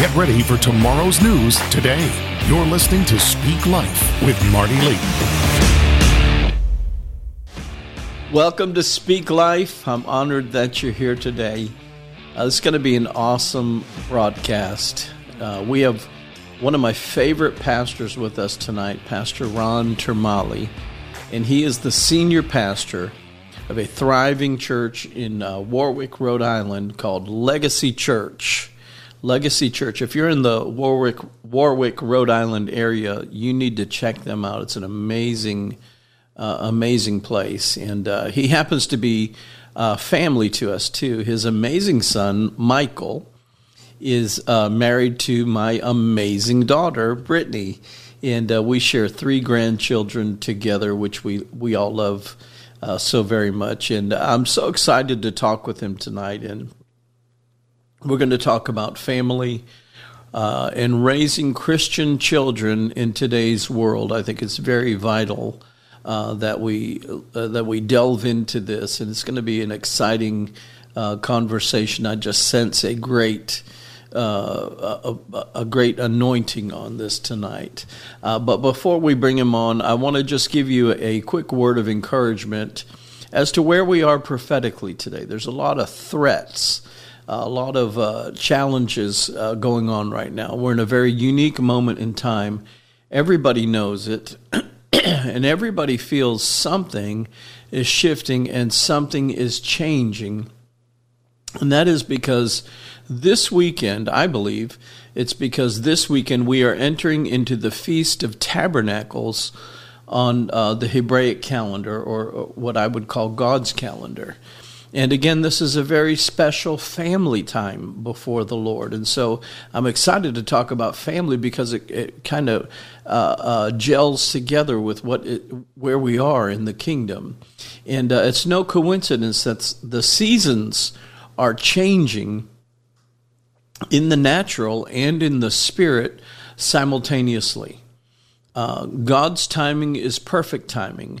Get ready for tomorrow's news today. You're listening to Speak Life with Marty Layton. Welcome to Speak Life. I'm honored that you're here today. It's going to be an awesome broadcast. We have one of my favorite pastors with us tonight, Pastor Ron Termale, and he is the senior pastor of a thriving church in Warwick, Rhode Island called Legacy Church. Legacy Church. If you're in the Warwick, Rhode Island area, you need to check them out. It's an amazing place, and he happens to be family to us too. His amazing son, Michael, is married to my amazing daughter, Brittany, and we share three grandchildren together, which we all love so very much. And I'm so excited to talk with him tonight, and we're going to talk about family and raising Christian children in today's world. I think it's very vital that we delve into this, and it's going to be an exciting conversation. I just sense a great great anointing on this tonight. But before we bring him on, I want to just give you a quick word of encouragement as to where we are prophetically today. There's a lot of threats, a lot of challenges going on right now. We're in a very unique moment in time. Everybody knows it, and everybody feels something is shifting and something is changing. And that is because this weekend, I believe, it's because this weekend we are entering into the Feast of Tabernacles on the Hebraic calendar, or what I would call God's calendar. And again, this is a very special family time before the Lord. And so I'm excited to talk about family because it kind of gels together with where we are in the kingdom. And it's no coincidence that the seasons are changing in the natural and in the spirit simultaneously. God's timing is perfect timing,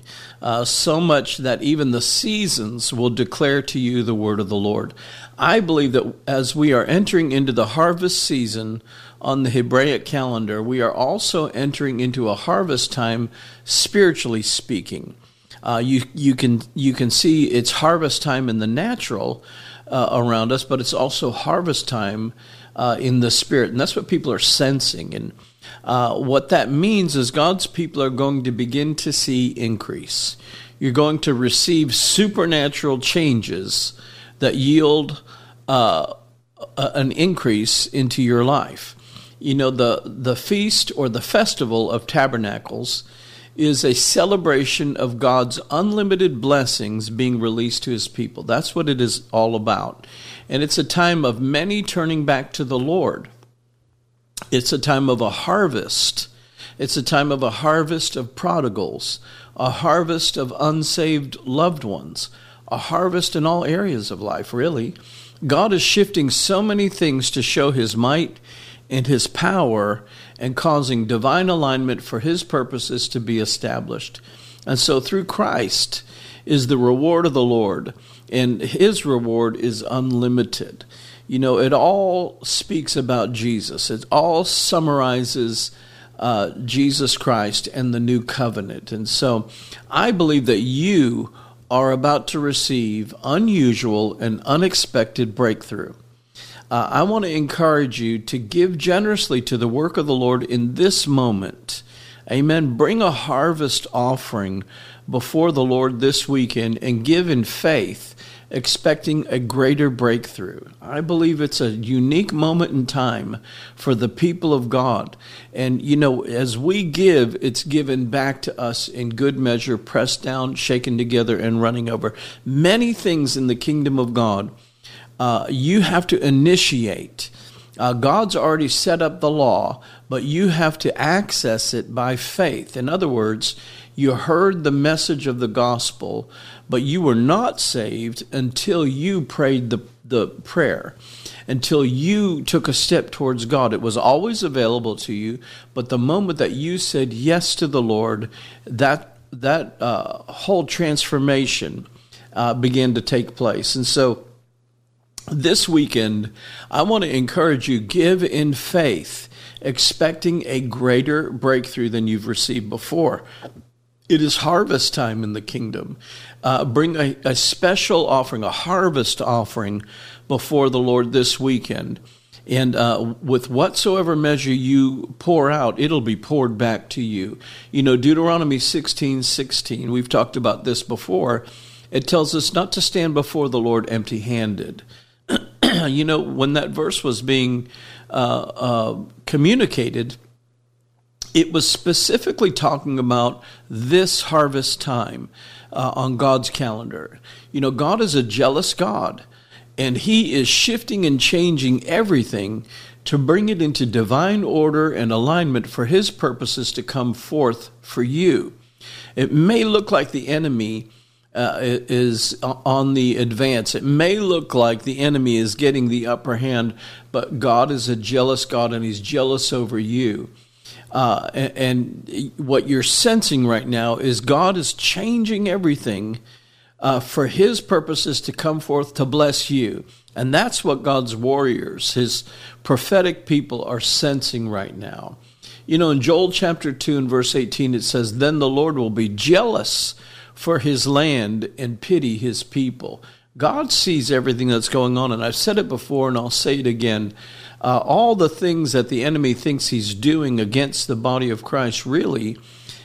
so much that even the seasons will declare to you the word of the Lord. I believe that as we are entering into the harvest season on the Hebraic calendar, we are also entering into a harvest time spiritually speaking. You can see it's harvest time in the natural around us, but it's also harvest time in the spirit, and that's what people are sensing. And what that means is God's people are going to begin to see increase. You're going to receive supernatural changes that yield an increase into your life. You know, the feast or the festival of tabernacles is a celebration of God's unlimited blessings being released to his people. That's what it is all about. And it's a time of many turning back to the Lord. It's a time of a harvest. It's a time of a harvest of prodigals, a harvest of unsaved loved ones, a harvest in all areas of life, really. God is shifting so many things to show his might and his power and causing divine alignment for his purposes to be established. And so through Christ is the reward of the Lord, and his reward is unlimited. You know, it all speaks about Jesus. It all summarizes Jesus Christ and the new covenant. And so I believe that you are about to receive unusual and unexpected breakthrough. I want to encourage you to give generously to the work of the Lord in this moment. Amen. Bring a harvest offering before the Lord this weekend and give in faith, expecting a greater breakthrough. I believe it's a unique moment in time for the people of God. And, you know, as we give, it's given back to us in good measure, pressed down, shaken together, and running over. Many things in the kingdom of God, you have to initiate. God's already set up the law, but you have to access it by faith. In other words, you heard the message of the gospel, but you were not saved until you prayed the prayer, until you took a step towards God. It was always available to you, but the moment that you said yes to the Lord, that whole transformation began to take place. And so This weekend, I want to encourage you, give in faith, expecting a greater breakthrough than you've received before. It is harvest time in the kingdom. Bring a special offering, a harvest offering before the Lord this weekend. And with whatsoever measure you pour out, it'll be poured back to you. You know, Deuteronomy 16:16, we've talked about this before. It tells us not to stand before the Lord empty-handed. You know, when that verse was being communicated, it was specifically talking about this harvest time on God's calendar. You know, God is a jealous God, and He is shifting and changing everything to bring it into divine order and alignment for His purposes to come forth for you. It may look like the enemy is on the advance. It may look like the enemy is getting the upper hand, but God is a jealous God, and He's jealous over you. And what you're sensing right now is God is changing everything for His purposes to come forth to bless you. And that's what God's warriors, His prophetic people, are sensing right now. You know, in Joel chapter 2 and verse 18, it says, "Then the Lord will be jealous for His land and pity His people." God sees everything that's going on, and I've said it before, and I'll say it again. All the things that the enemy thinks he's doing against the body of Christ, really,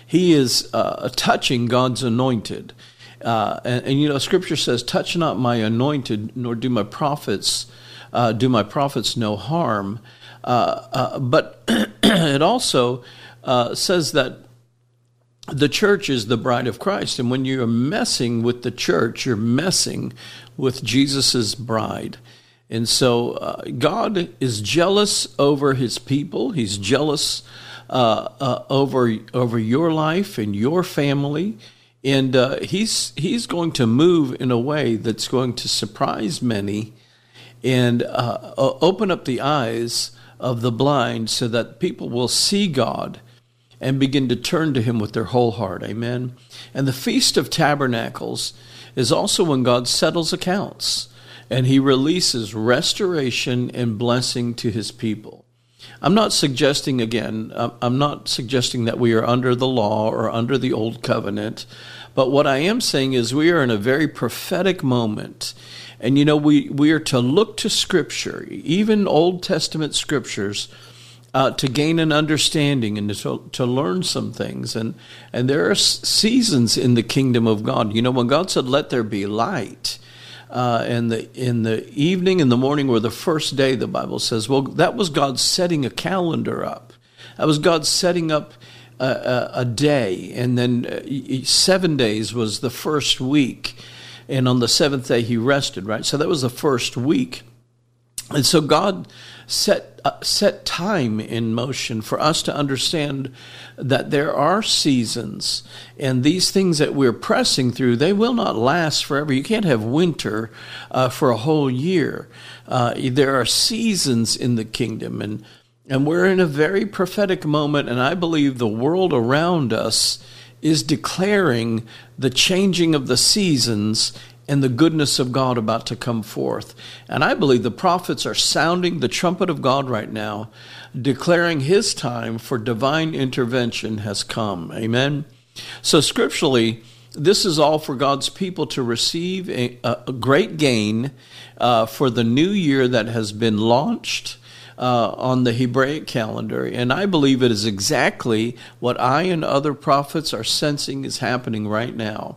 he is touching God's anointed. You know, Scripture says, "Touch not my anointed, nor do my prophets no harm." But it also says that the church is the bride of Christ, and when you're messing with the church, you're messing with Jesus's bride. And so God is jealous over His people. He's jealous over your life and your family, and He's going to move in a way that's going to surprise many and open up the eyes of the blind so that people will see God and begin to turn to Him with their whole heart. Amen. And the Feast of Tabernacles is also when God settles accounts and He releases restoration and blessing to His people. I'm not suggesting that we are under the law or under the old covenant, but what I am saying is we are in a very prophetic moment. And you know, we are to look to Scripture, even Old Testament Scriptures, to gain an understanding and to learn some things. And there are seasons in the kingdom of God. You know, when God said, "Let there be light," in the evening and the morning were the first day, the Bible says. Well, that was God setting a calendar up. That was God setting up a day. And then 7 days was the first week. And on the seventh day, He rested, right? So that was the first week. And so God set time in motion for us to understand that there are seasons, and these things that we're pressing through, they will not last forever. You can't have winter for a whole year. There are seasons in the kingdom, and we're in a very prophetic moment, and I believe the world around us is declaring the changing of the seasons and the goodness of God about to come forth. And I believe the prophets are sounding the trumpet of God right now, declaring His time for divine intervention has come. Amen? So scripturally, this is all for God's people to receive a great gain for the new year that has been launched on the Hebraic calendar. And I believe it is exactly what I and other prophets are sensing is happening right now.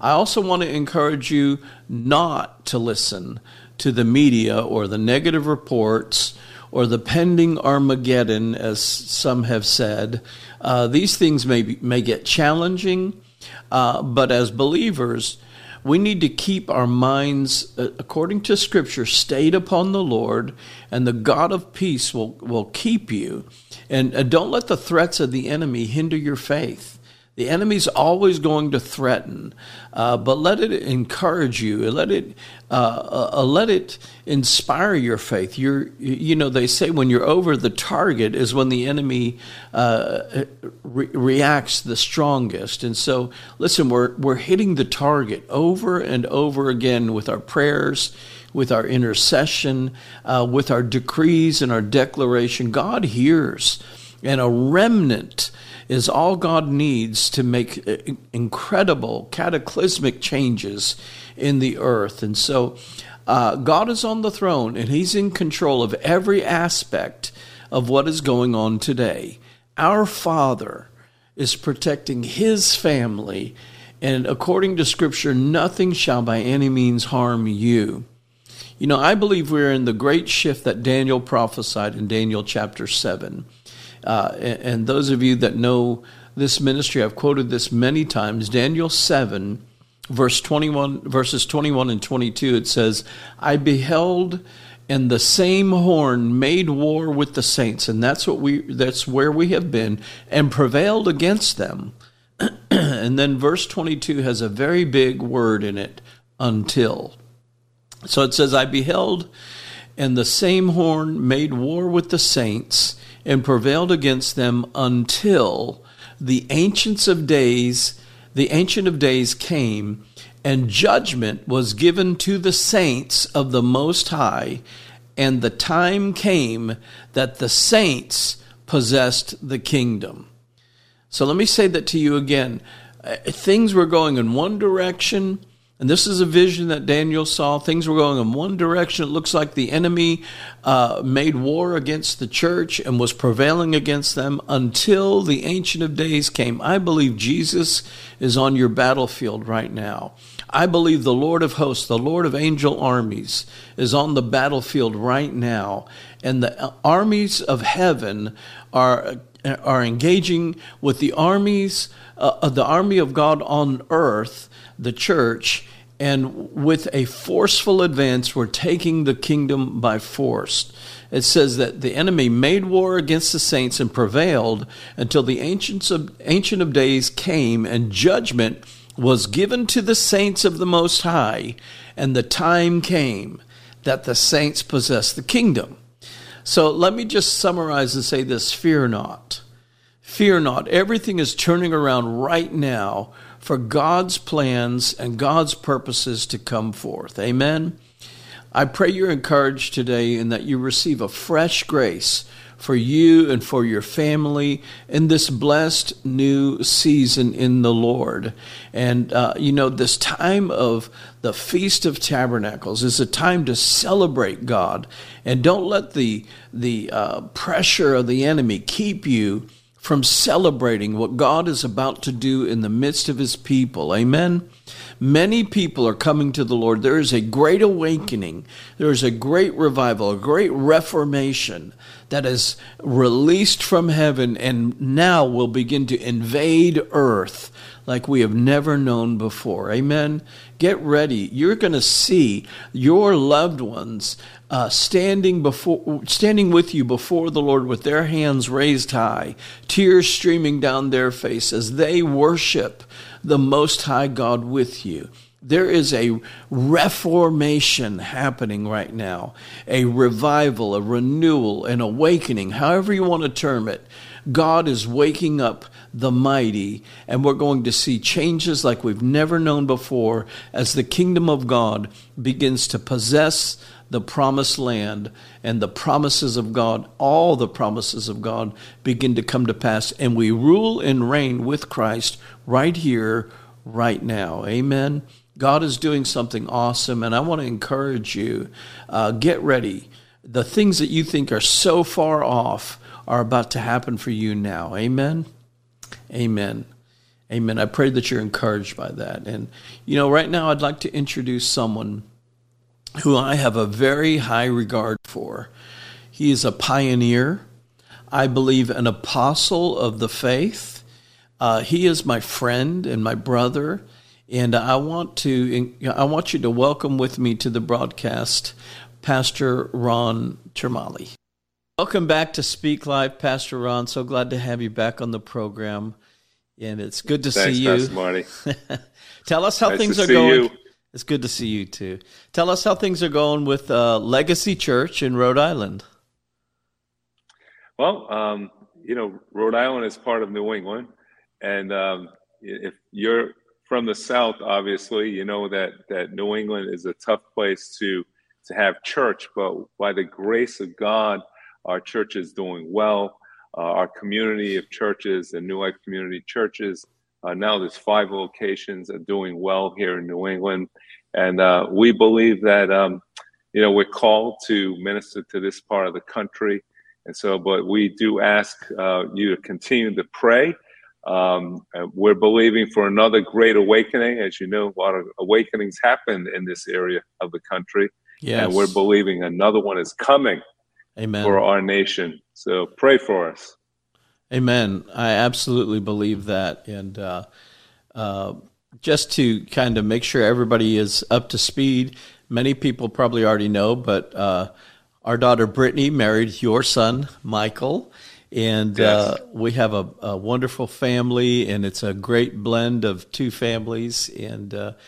I also want to encourage you not to listen to the media or the negative reports or the pending Armageddon, as some have said. These things may get challenging, but as believers, we need to keep our minds, according to Scripture, stayed upon the Lord, and the God of peace will keep you. And don't let the threats of the enemy hinder your faith. The enemy's always going to threaten, but let it encourage you. Let it inspire your faith. You know, they say when you're over the target is when the enemy reacts the strongest. And so, listen, we're hitting the target over and over again with our prayers, with our intercession, with our decrees and our declaration. God hears, and a remnant is all God needs to make incredible, cataclysmic changes in the earth. And so God is on the throne, and he's in control of every aspect of what is going on today. Our Father is protecting his family, and according to Scripture, nothing shall by any means harm you. You know, I believe we're in the great shift that Daniel prophesied in Daniel chapter 7. And those of you that know this ministry, I've quoted this many times. Daniel 7, verses 21 and 22, it says, I beheld, and the same horn made war with the saints, and that's where we have been, and prevailed against them. And then verse 22 has a very big word in it, until. So it says, I beheld, and the same horn made war with the saints, and prevailed against them until the Ancient of Days came, and judgment was given to the saints of the Most High, and the time came that the saints possessed the kingdom. So let me say that to you again. Things were going in one direction, and this is a vision that Daniel saw. Things were going in one direction. It looks like the enemy made war against the church and was prevailing against them until the Ancient of Days came. I believe Jesus is on your battlefield right now. I believe the Lord of hosts, the Lord of angel armies, is on the battlefield right now. And the armies of heaven are engaging with the armies of the army of God on earth, the church, and with a forceful advance, we're taking the kingdom by force. It says that the enemy made war against the saints and prevailed until the Ancient of Days came, and judgment was given to the saints of the Most High, and the time came that the saints possessed the kingdom. So let me just summarize and say this, fear not. Fear not. Everything is turning around right now for God's plans and God's purposes to come forth. Amen? I pray you're encouraged today and that you receive a fresh grace for you and for your family in this blessed new season in the Lord. And, this time of the Feast of Tabernacles is a time to celebrate God. And don't let the pressure of the enemy keep you from celebrating what God is about to do in the midst of his people. Amen? Many people are coming to the Lord. There is a great awakening. There is a great revival, a great reformation that is released from heaven and now will begin to invade earth like we have never known before. Amen? Get ready. You're going to see your loved ones standing with you before the Lord with their hands raised high, tears streaming down their face as they worship the Most High God with you. There is a reformation happening right now, a revival, a renewal, an awakening, however you want to term it. God is waking up the mighty, and we're going to see changes like we've never known before as the kingdom of God begins to possess the promised land, and the promises of God, all the promises of God, begin to come to pass, and we rule and reign with Christ right here, right now. Amen. God is doing something awesome, and I want to encourage you. Get ready. The things that you think are so far off are about to happen for you now. Amen? Amen. Amen. I pray that you're encouraged by that. And, right now I'd like to introduce someone who I have a very high regard for. He is a pioneer, I believe an apostle of the faith. He is my friend and my brother, and I want you to welcome with me to the broadcast, Pastor Ron Termale. Welcome back to Speak Live, Pastor Ron. So glad to have you back on the program, and it's good to see you. Thanks, Pastor Marty. Tell us how things are going. It's good to see you too. Tell us how things are going with Legacy Church in Rhode Island. Well, Rhode Island is part of New England. And if you're from the South, obviously, you know that New England is a tough place to to have church, but by the grace of God, our church is doing well. Our community of churches and New Life community churches, now there's 5 locations, are doing well here in New England. And we believe that, we're called to minister to this part of the country. And so, but we do ask you to continue to pray. We're believing for another great awakening. As you know, a lot of awakenings happened in this area of the country. Yes. And we're believing another one is coming. Amen. For our nation. So pray for us. Amen. I absolutely believe that. And just to kind of make sure everybody is up to speed, many people probably already know, but our daughter Brittany married your son, Michael. And yes. We have a wonderful family, and it's a great blend of 2 families. And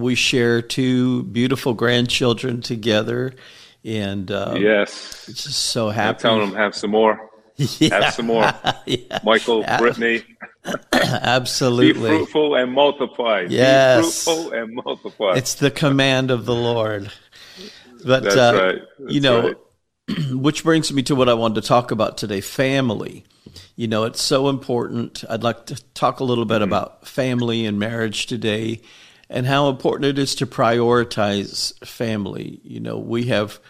we share 2 beautiful grandchildren together. And yes, it's just so happy. I'm telling them, have some more. Yeah. Have some more. Yeah. Michael, Brittany. Absolutely. Be fruitful and multiply. Yes. Be fruitful and multiply. It's the command of the Lord. But, that's right. That's right. Which brings me to what I wanted to talk about today, family. You know, it's so important. I'd like to talk a little bit about family and marriage today, and how important it is to prioritize family. You know, we have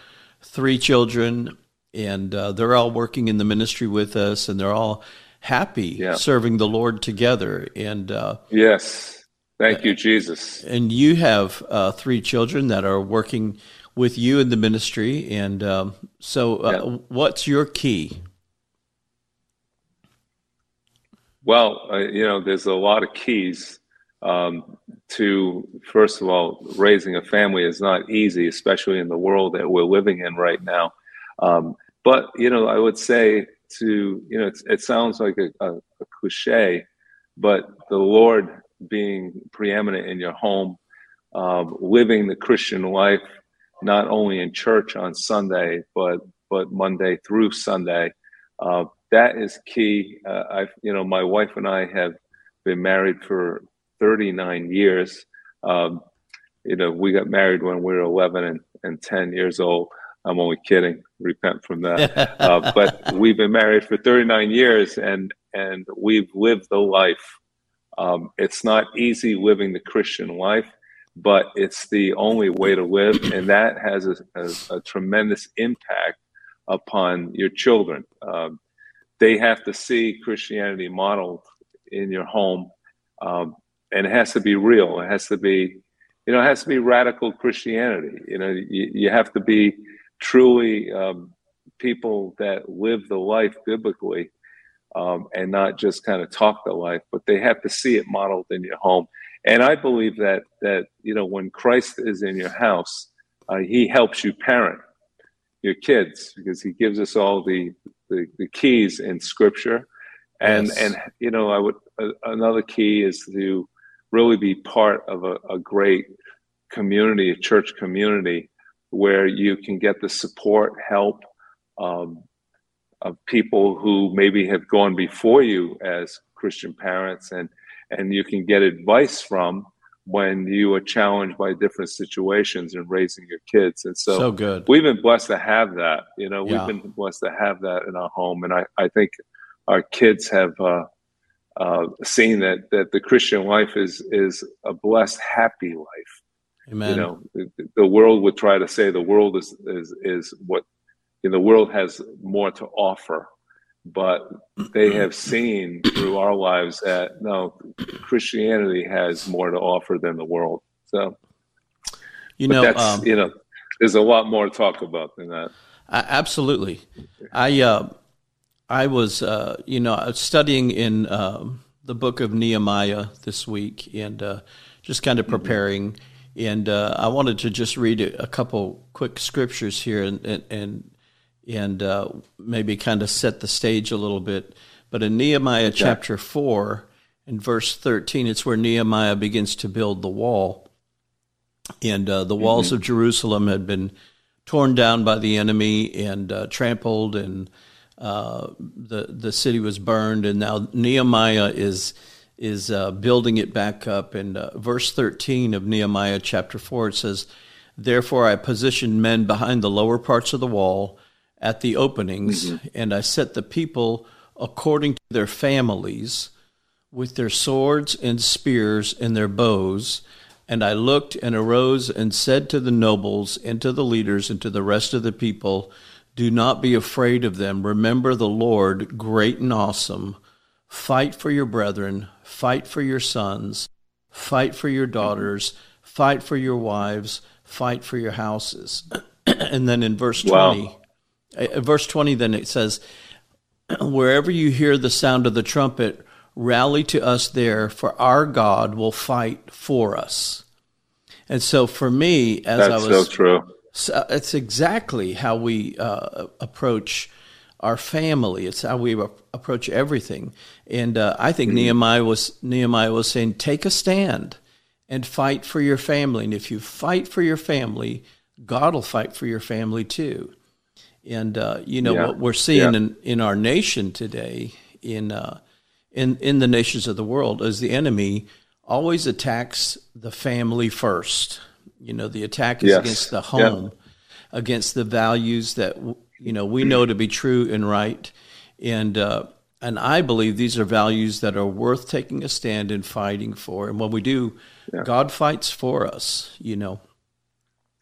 3 children, and they're all working in the ministry with us, and they're all happy serving the Lord together. And yes, thank you, Jesus. And you have 3 children that are working with you in the ministry. And what's your key? Well, there's a lot of keys. To, first of all, raising a family is not easy, especially in the world that we're living in right now. But, I would say it sounds like a cliche, but the Lord being preeminent in your home, living the Christian life, not only in church on Sunday, but Monday through Sunday, that is key. My wife and I have been married for 39 years. We got married when we were 11 and 10 years old. I'm only kidding. Repent from that. But we've been married for 39 years, and we've lived the life. It's not easy living the Christian life, but it's the only way to live, and that has a tremendous impact upon your children. They have to see Christianity modeled in your home. And it has to be real. It has to be, it has to be radical Christianity. You have to be truly people that live the life biblically, and not just kind of talk the life, but they have to see it modeled in your home. And I believe that when Christ is in your house, he helps you parent your kids, because he gives us all the keys in Scripture. And, yes. Another key is to really be part of a great community, a church community, where you can get the support, help of people who maybe have gone before you as Christian parents, and you can get advice from when you are challenged by different situations in raising your kids. And so good. We've been blessed to have that, we've been blessed to have that in our home. And I think our kids have seen that the Christian life is a blessed, happy life. Amen. The world would try to say the world is what the world has more to offer, but they have seen through our lives that no, Christianity has more to offer than the world. So, there's a lot more to talk about than that. Absolutely. I was, studying in the book of Nehemiah this week, and just kind of preparing. And I wanted to just read a couple quick scriptures here, and maybe kind of set the stage a little bit. But in Nehemiah chapter 4 and verse 13, it's where Nehemiah begins to build the wall, and the walls of Jerusalem had been torn down by the enemy and trampled, and the city was burned, and now Nehemiah is building it back up. And verse 13 of Nehemiah chapter 4, it says, Therefore I positioned men behind the lower parts of the wall at the openings, mm-hmm. and I set the people according to their families with their swords and spears and their bows. And I looked and arose and said to the nobles and to the leaders and to the rest of the people, do not be afraid of them. Remember the Lord, great and awesome. Fight for your brethren. Fight for your sons. Fight for your daughters. Fight for your wives. Fight for your houses. And then in verse 20, then it says, wherever you hear the sound of the trumpet, rally to us there, for our God will fight for us. And so for me, as that's so true. So it's exactly how we approach our family. It's how we approach everything. And I think Nehemiah was saying, take a stand and fight for your family. And if you fight for your family, God will fight for your family too. And what we're seeing in our nation today, in the nations of the world, is the enemy always attacks the family first. You know, the attack is against the home, against the values that, we know to be true and right. And I believe these are values that are worth taking a stand and fighting for. And when we do, God fights for us, Yeah,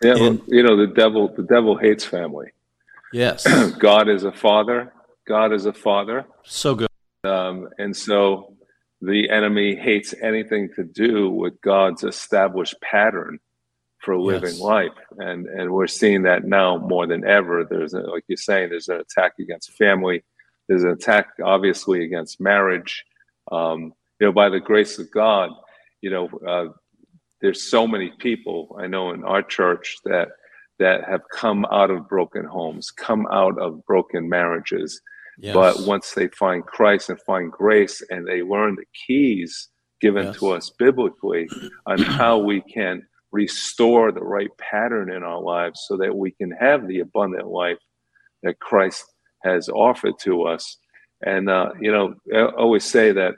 and, the devil hates family. Yes. God is a father. So good. And so the enemy hates anything to do with God's established pattern for living life. And we're seeing that now more than ever. Like you're saying, there's an attack against family. There's an attack, obviously, against marriage. By the grace of God, there's so many people I know in our church that have come out of broken homes, come out of broken marriages. Yes. But once they find Christ and find grace, and they learn the keys given to us biblically on how we can restore the right pattern in our lives so that we can have the abundant life that Christ has offered to us. And, I always say that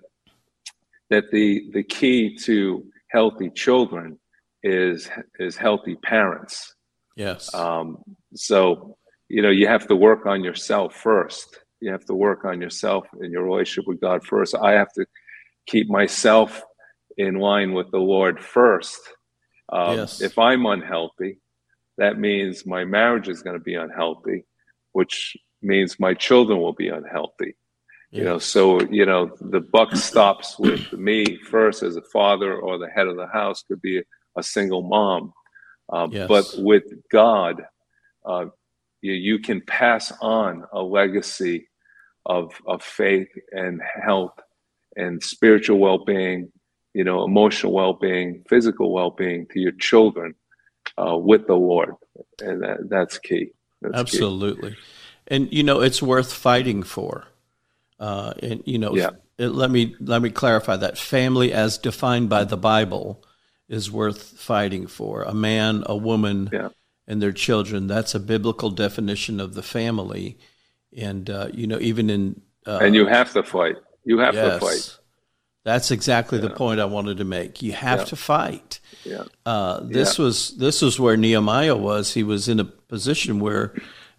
the key to healthy children is healthy parents. Yes. So, you have to work on yourself first. You have to work on yourself and your relationship with God first. I have to keep myself in line with the Lord first. If I'm unhealthy, that means my marriage is going to be unhealthy, which means my children will be unhealthy. Yes. So, the buck stops with me first as a father, or the head of the house could be a single mom. But with God, you can pass on a legacy of faith and health and spiritual well-being, emotional well-being, physical well-being to your children with the Lord. And that's key. Absolutely. Key. And, it's worth fighting for. Let me clarify that. Family as defined by the Bible is worth fighting for. A man, a woman, and their children. That's a biblical definition of the family. And, even in... and you have to fight. You have to fight. That's exactly the point I wanted to make. You have to fight. Yeah. This was where Nehemiah was. He was in a position where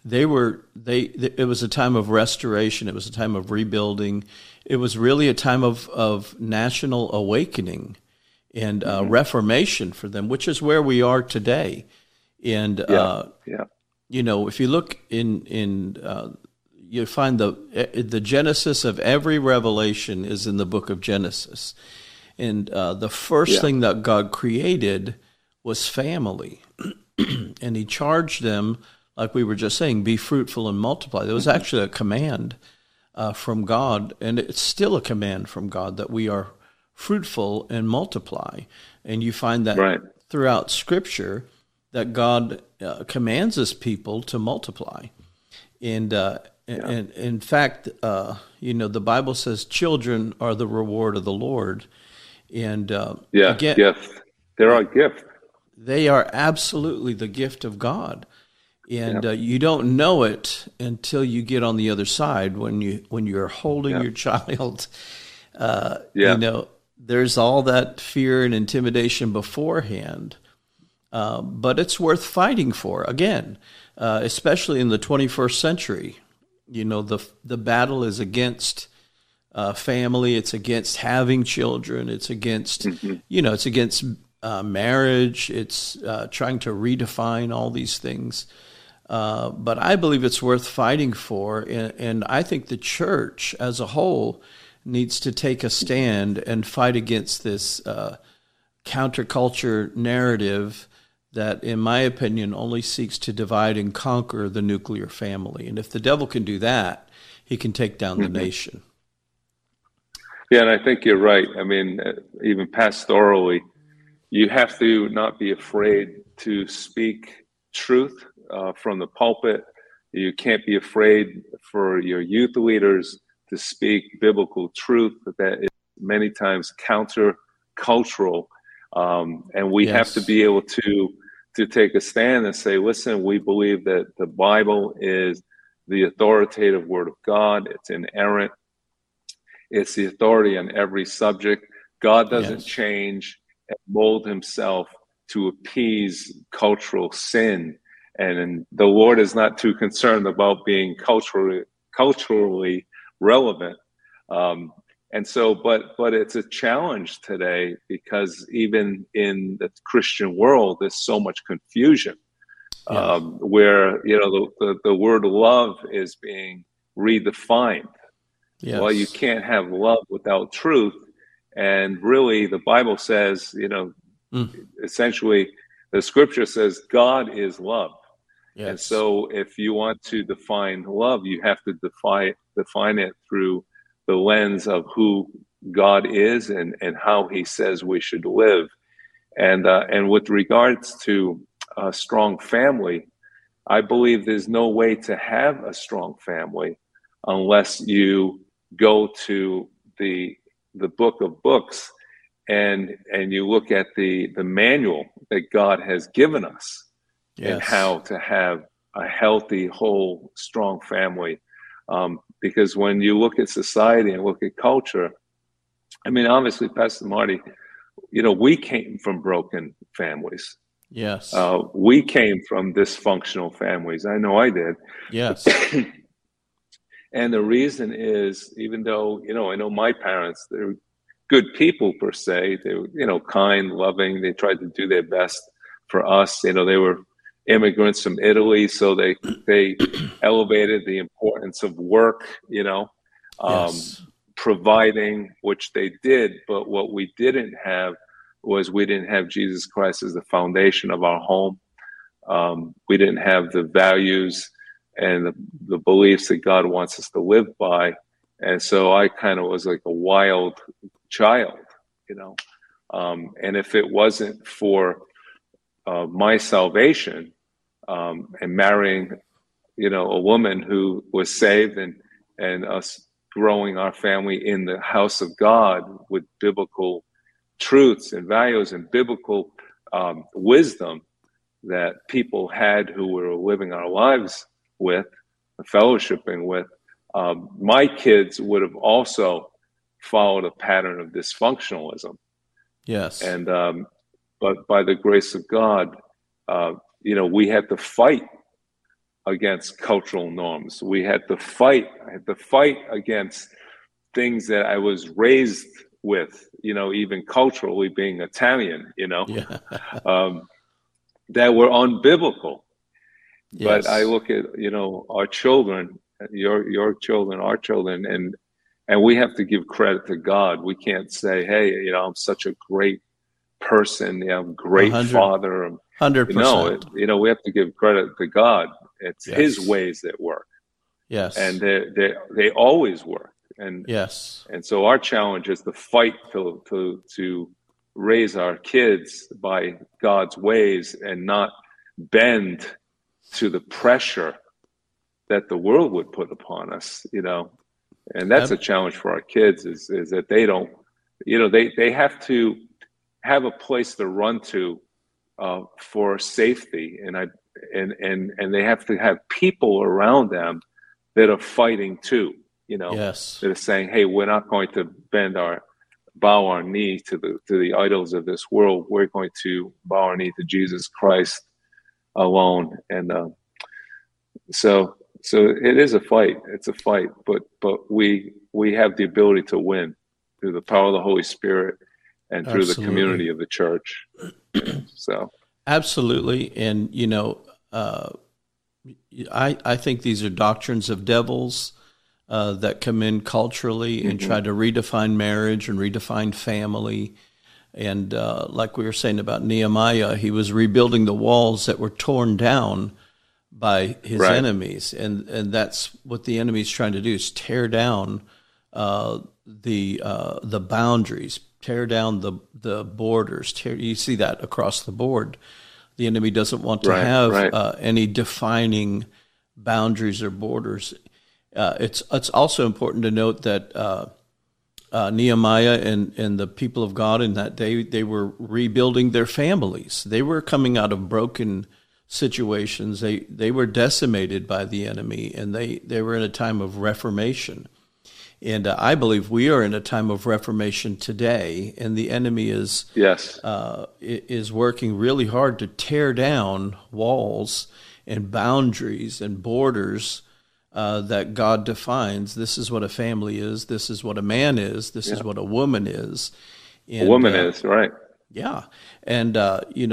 it was a time of restoration. It was a time of rebuilding. It was really a time of national awakening and reformation for them, which is where we are today. And, if you look in you find the genesis of every revelation is in the book of Genesis. And the first thing that God created was family. And he charged them, like we were just saying, be fruitful and multiply. There was actually a command from God, and it's still a command from God that we are fruitful and multiply. And you find that throughout Scripture, that God commands his people to multiply. And in fact, the Bible says children are the reward of the Lord. And gift. They're a gift. They are absolutely the gift of God. And you don't know it until you get on the other side when you're holding your child. There's all that fear and intimidation beforehand. But it's worth fighting for, again, especially in the 21st century. You know, the battle is against family. It's against having children. It's against, you know, it's against marriage. It's trying to redefine all these things. But I believe it's worth fighting for. And I think the church as a whole needs to take a stand and fight against this counterculture narrative that, in my opinion, only seeks to divide and conquer the nuclear family. And if the devil can do that, he can take down the nation. Yeah, and I think you're right. I mean, even pastorally, you have to not be afraid to speak truth from the pulpit. You can't be afraid for your youth leaders to speak biblical truth that is many times counter-cultural. And we have to be able to take a stand and say, listen, we believe that the Bible is the authoritative word of God. It's inerrant. It's the authority on every subject. God doesn't change and mold himself to appease cultural sin. And the Lord is not too concerned about being culturally relevant. And so, but it's a challenge today because even in the Christian world, there's so much confusion where, you know, the word love is being redefined. Yes. Well, you can't have love without truth. And really the Bible says, you know, essentially the scripture says God is love. Yes. And so if you want to define love, you have to define it through the lens of who God is and how he says we should live. And with regards to a strong family, I believe there's no way to have a strong family unless you go to the book of books and you look at the manual that God has given us and how to have a healthy, whole, strong family. Because when you look at society and look at culture, I mean, obviously, Pastor Marty, you know, we came from broken families. Yes. We came from dysfunctional families. I know I did. Yes. And the reason is, even though, you know, I know my parents, they're good people per se. They were, you know, kind, loving. They tried to do their best for us. You know, they were immigrants from Italy, so they elevated the importance of work, you know, providing, which they did. But what we didn't have was we didn't have Jesus Christ as the foundation of our home. We didn't have the values and the beliefs that God wants us to live by. And so I kind of was like a wild child, you know. And if it wasn't for my salvation and marrying, you know, a woman who was saved and us growing our family in the house of God with biblical truths and values and biblical wisdom that people had who we were living our lives with, fellowshipping with, my kids would have also followed a pattern of dysfunctionalism. Yes. And, but by the grace of God, you know, we had to fight against cultural norms. I had to fight against things that I was raised with, you know, even culturally being Italian, you know, that were unbiblical. Yes. But I look at, you know, our children, your children, our children, and we have to give credit to God. We can't say, hey, you know, I'm such a great person, you know, great father. 100%. You know, we have to give credit to God. It's his ways that work. Yes. And they always work. And and so our challenge is to fight to raise our kids by God's ways and not bend to the pressure that the world would put upon us, you know. And that's a challenge for our kids is that they don't, you know, they have to have a place to run to for safety, and they have to have people around them that are fighting too, you know, that are saying, hey, we're not going to bend our bow our knee to the idols of this world. We're going to bow our knee to Jesus Christ alone. And so it is a fight. It's a fight, but we have the ability to win through the power of the Holy Spirit and through the community of the church. So absolutely, and I think these are doctrines of devils that come in culturally and try to redefine marriage and redefine family. And like we were saying about Nehemiah, he was rebuilding the walls that were torn down by his enemies. And that's what the enemy's trying to do, is tear down the boundaries, tear down the borders. You see that across the board. The enemy doesn't want to have any defining boundaries or borders. It's also important to note that Nehemiah and the people of God in that day, they were rebuilding their families. They were coming out of broken situations. They were decimated by the enemy, and they were in a time of reformation. And I believe we are in a time of reformation today, and the enemy is working really hard to tear down walls and boundaries and borders that God defines. This is what a family is. This is what a man is. This is what a woman is. And, a woman is. Yeah, and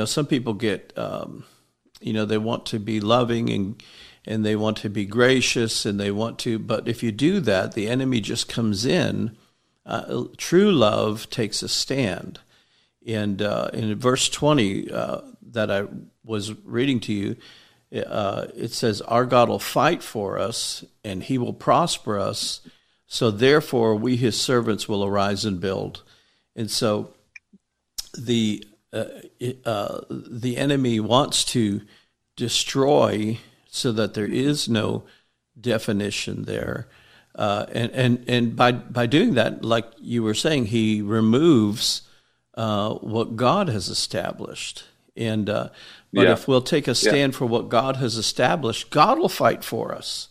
some people get they want to be loving and they want to be gracious, and they want to, but if you do that, the enemy just comes in. True love takes a stand. And in verse 20 that I was reading to you, it says, our God will fight for us, and he will prosper us, so therefore we his servants will arise and build. And so the enemy wants to destroy, so that there is no definition there. And by doing that, like you were saying, he removes what God has established. And but if we'll take a stand for what God has established, God will fight for us,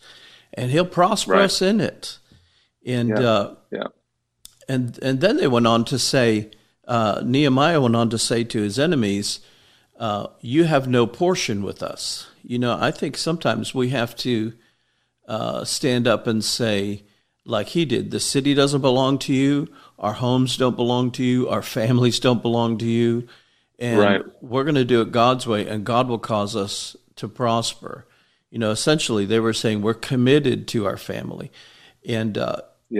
and he'll prosper us in it. And and then they went on to say, Nehemiah went on to say to his enemies, you have no portion with us. I think sometimes we have to stand up and say, like he did, the city doesn't belong to you, our homes don't belong to you, our families don't belong to you, and we're going to do it God's way, and God will cause us to prosper. Essentially, they were saying we're committed to our family. And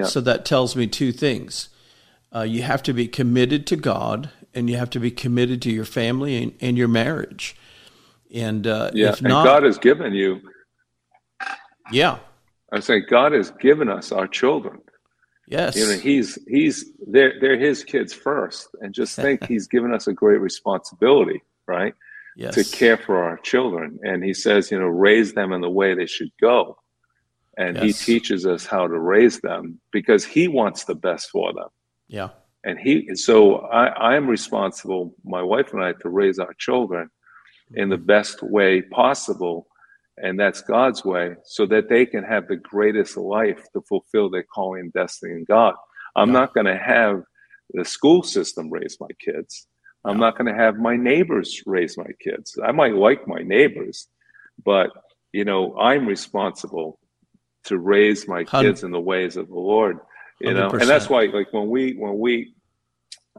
so that tells me two things. You have to be committed to God, and you have to be committed to your family and your marriage. And if not, and God has given you. Yeah, I say God has given us our children. Yes, He's they're His kids first, and just think He's given us a great responsibility, right? Yes, to care for our children, and He says, raise them in the way they should go, and He teaches us how to raise them because He wants the best for them. Yeah. And I'm responsible, my wife and I, to raise our children in the best way possible, and that's God's way, so that they can have the greatest life to fulfill their calling and destiny in God. I'm not going to have the school system raise my kids. I'm not going to have my neighbors raise my kids. I might like my neighbors, but, I'm responsible to raise my kids in the ways of the Lord. 100%. And that's why, like,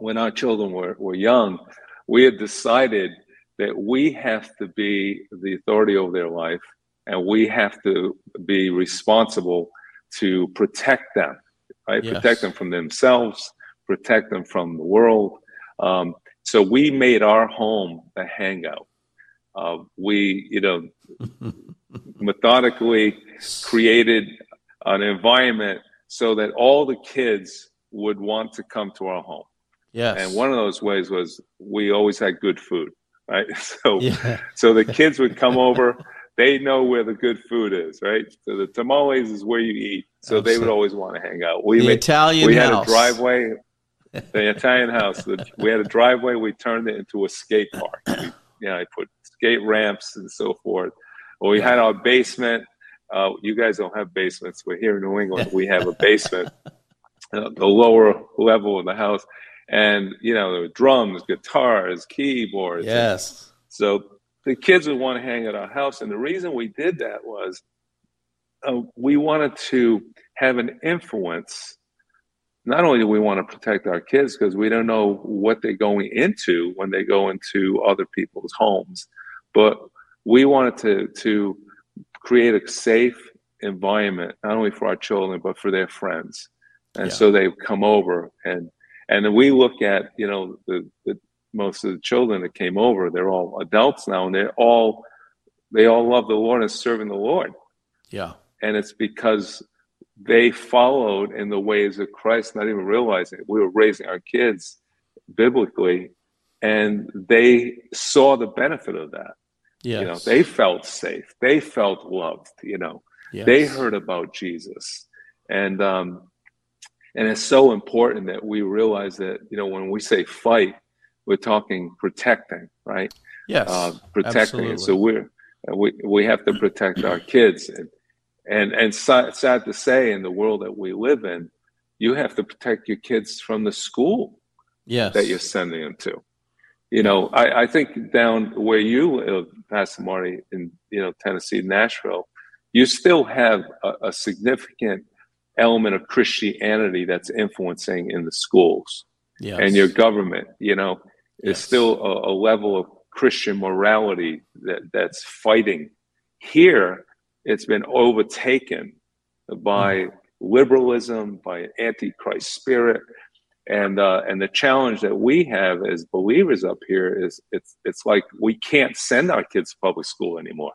when our children were young, we had decided that we have to be the authority over their life, and we have to be responsible to protect them, right? Yes. Protect them from themselves, protect them from the world. So we made our home a hangout. We methodically created an environment so that all the kids would want to come to our home. Yes. And one of those ways was we always had good food, right? So the kids would come over. They know where the good food is, right? So the tamales is where you eat. So absolutely. They would always want to hang out. We had a driveway, the Italian house. We had a driveway. We turned it into a skate park. I put skate ramps and so forth. Well, we had our basement. You guys don't have basements. We're here in New England. We have a basement. the lower level of the house. And, you know, there were drums, guitars, keyboards. Yes. So the kids would want to hang at our house. And the reason we did that was we wanted to have an influence. Not only do we want to protect our kids, because we don't know what they're going into when they go into other people's homes, but we wanted to create a safe environment, not only for our children, but for their friends. And so they come over, and then we look at, you know, the most of the children that came over, they're all adults now, and they all love the Lord and serving the Lord. Yeah. And it's because they followed in the ways of Christ, not even realizing it. We were raising our kids biblically, and they saw the benefit of that. Yes. You know, they felt safe. They felt loved, you know. Yes. They heard about Jesus. And it's so important that we realize that, you know, when we say fight, we're talking protecting, right? Yes, protecting. And so we have to protect our kids. And sad to say, in the world that we live in, you have to protect your kids from the school that you're sending them to. You know, I think down where you live, Pastor Marty, in, you know, Tennessee, Nashville, you still have a significant element of Christianity that's influencing in the schools and your government. You know, it's still a level of Christian morality that's fighting. Here, it's been overtaken by liberalism, by an antichrist spirit, and the challenge that we have as believers up here is it's like we can't send our kids to public school anymore.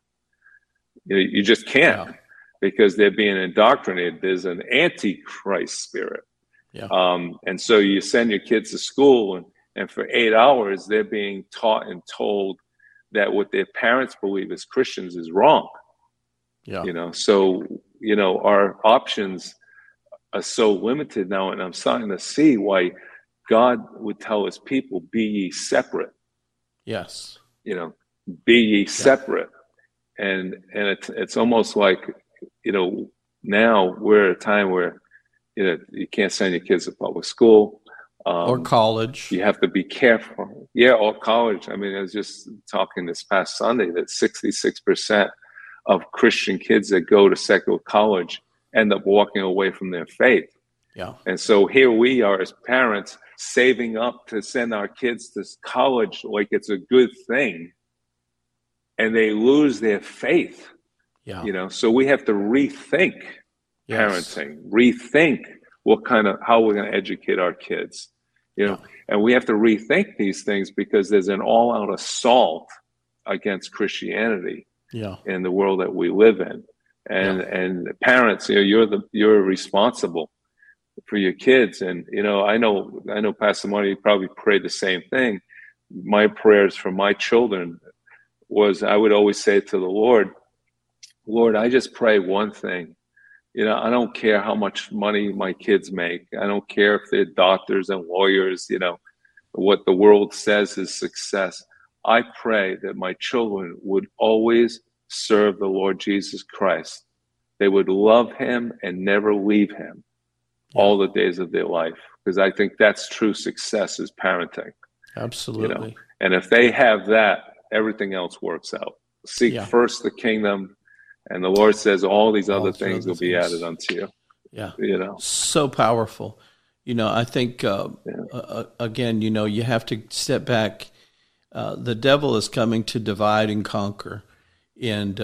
You just can't. Yeah. Because they're being indoctrinated. There's an antichrist spirit. Yeah. And so you send your kids to school, and for 8 hours, they're being taught and told that what their parents believe as Christians is wrong. Yeah. You know, so, you know, our options are so limited now, and I'm starting to see why God would tell his people, be ye separate. Yes. You know, be ye separate. And it's almost like, you know, now we're at a time where, you know, you can't send your kids to public school or college. You have to be careful. Yeah, or college. I mean, I was just talking this past Sunday that 66% of Christian kids that go to secular college end up walking away from their faith. Yeah. And so here we are as parents saving up to send our kids to college like it's a good thing, and they lose their faith. Yeah. You know, so we have to rethink parenting, rethink what kind of, how we're going to educate our kids, you know, and we have to rethink these things because there's an all out assault against Christianity in the world that we live in. And parents, you know, you're responsible for your kids. And, you know, I know Pastor Marty probably prayed the same thing. My prayers for my children was, I would always say to the Lord, Lord, I just pray one thing. You know, I don't care how much money my kids make. I don't care if they're doctors and lawyers, you know, what the world says is success. I pray that my children would always serve the Lord Jesus Christ. They would love him and never leave him all the days of their life. Because I think that's true success is parenting. Absolutely. You know? And if they have that, everything else works out. Seek first the kingdom. And the Lord says, all these other things will be added unto you. Yeah. You know, so powerful. You know, I think, again, you know, you have to step back. The devil is coming to divide and conquer. And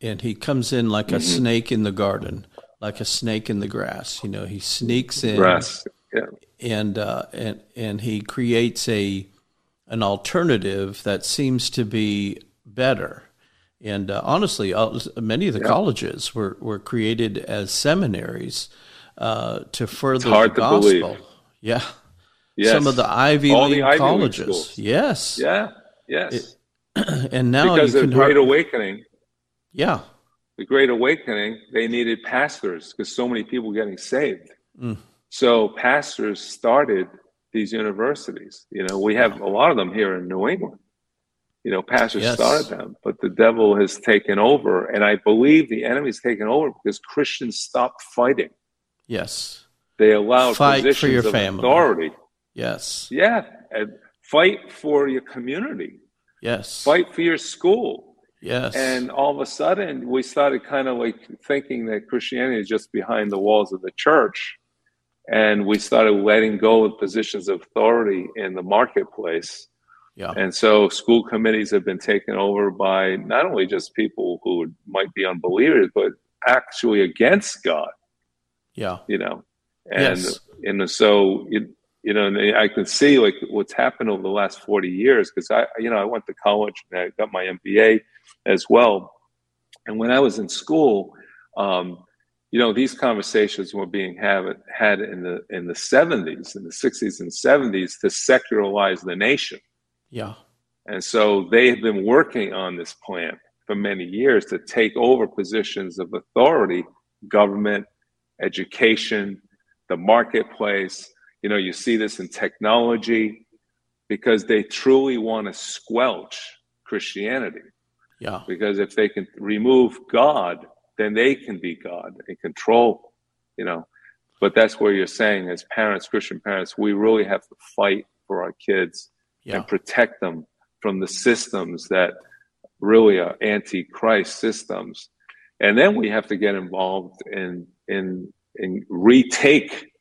he comes in like a snake in the garden, like a snake in the grass. You know, he sneaks in and he creates an alternative that seems to be better. And honestly, many of the colleges were created as seminaries to further the gospel. It's hard to believe. Yeah. Yes. Some of the Ivy League colleges. Yes. Yeah. Yes. And now because of the Great Awakening. Yeah. The Great Awakening, they needed pastors because so many people were getting saved. Mm. So pastors started these universities. You know, we have a lot of them here in New England. You know, pastors started them, but the devil has taken over. And I believe the enemy's taken over because Christians stopped fighting. Yes. They allowed positions of authority. Yes. Yeah. And fight for your community. Yes. Fight for your school. Yes. And all of a sudden, we started kind of like thinking that Christianity is just behind the walls of the church. And we started letting go of positions of authority in the marketplace. Yeah. And so school committees have been taken over by not only just people who might be unbelievers, but actually against God. Yeah. You know, and, yes. And so, you know, and I can see like what's happened over the last 40 years. Cause I went to college and I got my MBA as well. And when I was in school, you know, these conversations were being had in the 70s, in the 60s and 70s to secularize the nation. Yeah. And so they have been working on this plan for many years to take over positions of authority, government, education, the marketplace. You know, you see this in technology because they truly want to squelch Christianity. Yeah. Because if they can remove God, then they can be God and control, you know. But that's where you're saying as parents, Christian parents, we really have to fight for our kids yeah. and protect them from the systems that really are anti-Christ systems. And then we have to get involved in retake,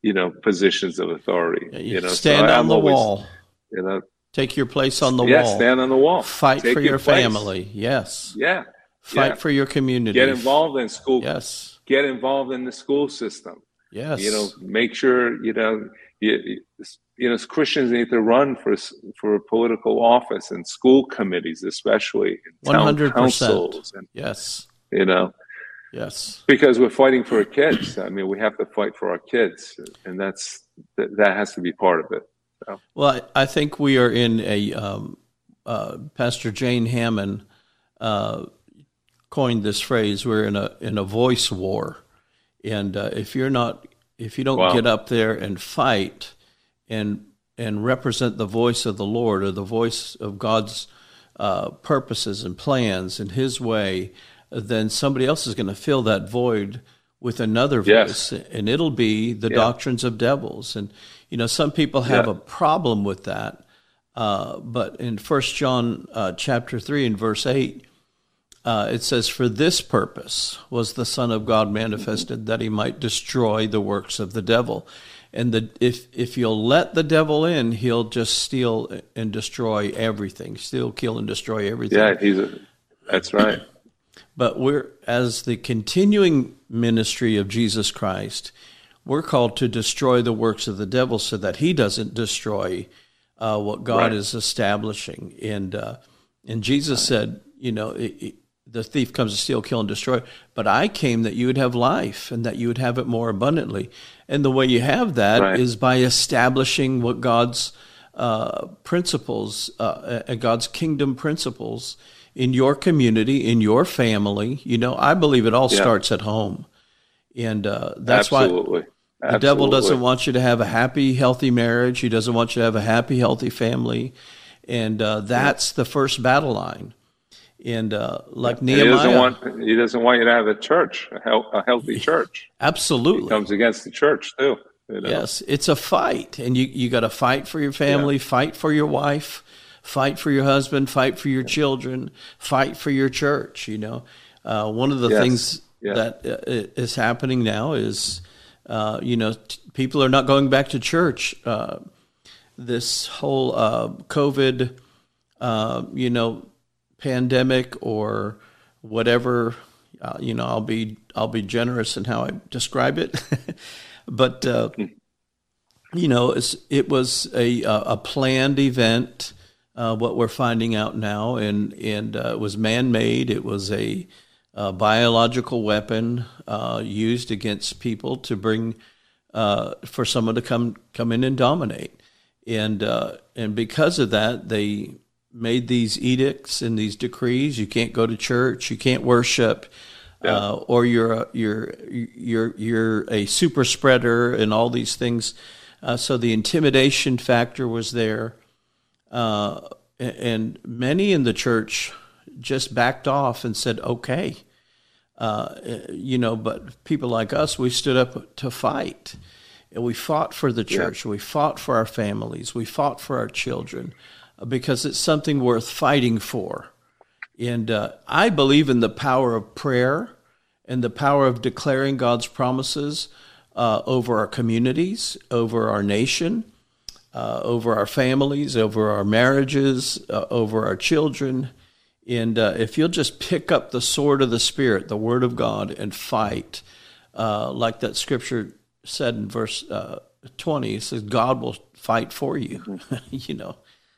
you know, positions of authority. Yeah, you know, stand so on the wall. You know, take your place on the wall. Yeah, stand on the wall. Fight for your family. Yes. Yeah. Fight for your community. Get involved in school. Yes. Get involved in the school system. Yes. You know, make sure, you know, Christians need to run for political office and school committees, especially in town 100%. Councils. And, yes. You know. Yes. Because we're fighting for our kids. I mean, we have to fight for our kids, and that has to be part of it. So. Well, I think we are in a Pastor Jane Hammond coined this phrase. We're in a voice war, and if you don't wow. get up there and fight and represent the voice of the Lord or the voice of God's purposes and plans in His way, then somebody else is going to fill that void with another voice, yes. and it'll be the yeah. doctrines of devils. And you know, some people have yeah. a problem with that, but in 1 John chapter 3 and verse 8. It says, "For this purpose was the Son of God manifested, that He might destroy the works of the devil." And if you'll let the devil in, he'll just steal and destroy everything. Steal, kill, and destroy everything. Yeah, that's right. But we're, as the continuing ministry of Jesus Christ, we're called to destroy the works of the devil so that he doesn't destroy what God right. is establishing. And Jesus said, you know, the thief comes to steal, kill, and destroy. But I came that you would have life and that you would have it more abundantly. And the way you have that right. is by establishing what God's principles, God's kingdom principles in your community, in your family. You know, I believe it all yeah. starts at home. And that's Absolutely. Why the Absolutely. Devil doesn't want you to have a happy, healthy marriage. He doesn't want you to have a happy, healthy family. And that's yeah. the first battle line. And like Nehemiah, he doesn't want you to have a church, a healthy church. Absolutely, he comes against the church too. You know? Yes, it's a fight, and you got to fight for your family, yeah. fight for your wife, fight for your husband, fight for your yeah. children, fight for your church. You know, one of the yes. things yeah. that is happening now is, you know, people are not going back to church. This whole COVID, you know. Pandemic or whatever, you know, I'll be generous in how I describe it, but you know, it was a planned event. What we're finding out now, and it was man-made. It was a biological weapon used against people to bring for someone to come in and dominate, and because of that they made these edicts and these decrees. You can't go to church. You can't worship, yeah. Or you're a super spreader and all these things. So the intimidation factor was there, and many in the church just backed off and said, "Okay, But people like us, we stood up to fight. And we fought for the church. Yeah. We fought for our families. We fought for our children because it's something worth fighting for. And I believe in the power of prayer and the power of declaring God's promises over our communities, over our nation, over our families, over our marriages, over our children. And if you'll just pick up the sword of the Spirit, the Word of God, and fight, like that scripture said in verse 20, it says, God will fight for you,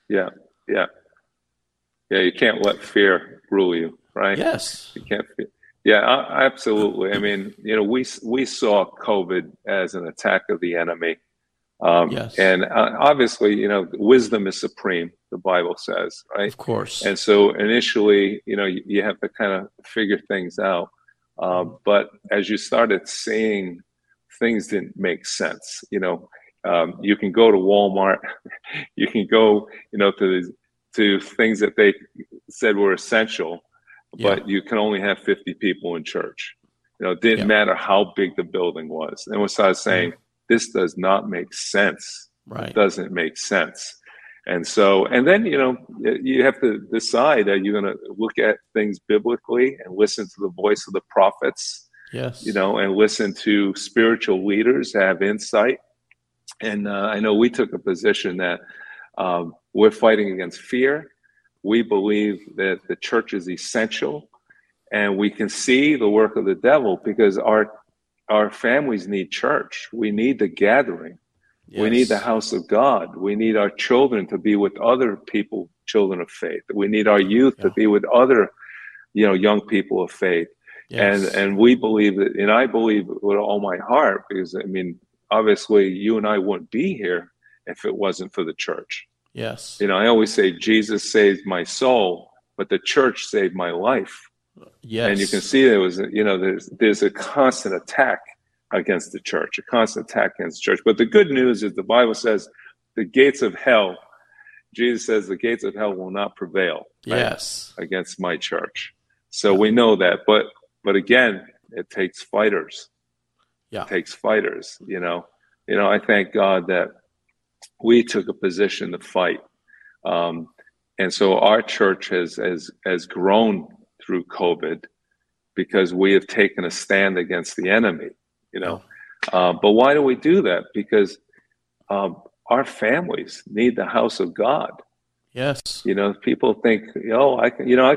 Yeah, you can't let fear rule you, right? Yes. You can't. Yeah, absolutely. I mean, we saw COVID as an attack of the enemy. Yes. And obviously, wisdom is supreme, the Bible says, right? Of course. And so initially, you have to kind of figure things out. But as you started seeing, things didn't make sense. You can go to Walmart, you can go, to things that they said were essential, but you can only have 50 people in church. It didn't matter how big the building was. And we started saying, this does not make sense. Right. It doesn't make sense. And so, and then, you have to decide, are you going to look at things biblically and listen to the voice of the prophets? Yes. And listen to spiritual leaders, have insight. And I know we took a position that we're fighting against fear. We believe that the church is essential, and we can see the work of the devil because our families need church. We need the gathering. Yes. We need the house of God. We need our children to be with other people, children of faith. We need our youth to be with other, young people of faith. Yes. And we believe that, and I believe with all my heart, because obviously you and I wouldn't be here if it wasn't for the church. Yes. I always say Jesus saved my soul, but the church saved my life. Yes. And you can see there was, there's a constant attack against the church, a constant attack against the church. But the good news is the Bible says the gates of hell, Jesus says the gates of hell will not prevail. Yes. Right, against my church. So we know that, but again, it takes fighters. Yeah. It takes fighters, I thank God that we took a position to fight. And so our church has grown through COVID because we have taken a stand against the enemy, But why do we do that? Because our families need the house of God. Yes. People think, I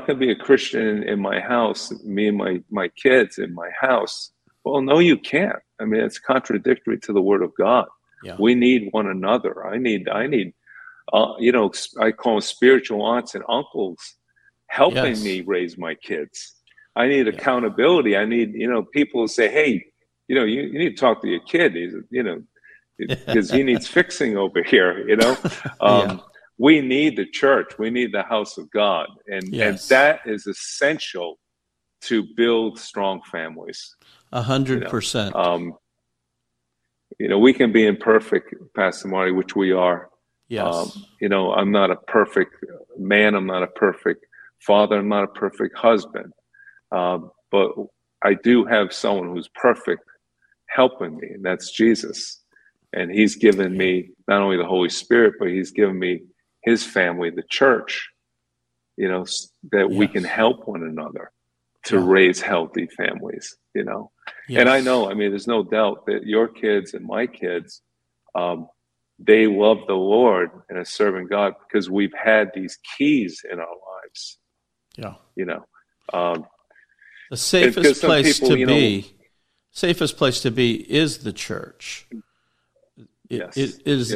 can be a Christian in my house, me and my kids in my house. Well, no, you can't. It's contradictory to the Word of God. Yeah. We need one another. I need I call them spiritual aunts and uncles helping me raise my kids. I need accountability. I need, people who say, hey, you need to talk to your kid. He's, because he needs fixing over here, We need the church. We need the house of God. And, and that is essential to build strong families. 100%. We can be imperfect, Pastor Marty, which we are. Yes. I'm not a perfect man. I'm not a perfect father. I'm not a perfect husband. But I do have someone who's perfect helping me, and that's Jesus. And he's given me not only the Holy Spirit, but he's given me his family, the church, that we can help one another to raise healthy families, Yes. And I know, there's no doubt that your kids and my kids, they love the Lord and are serving God because we've had these keys in our lives. Yeah. The safest place people, to be is the church. It is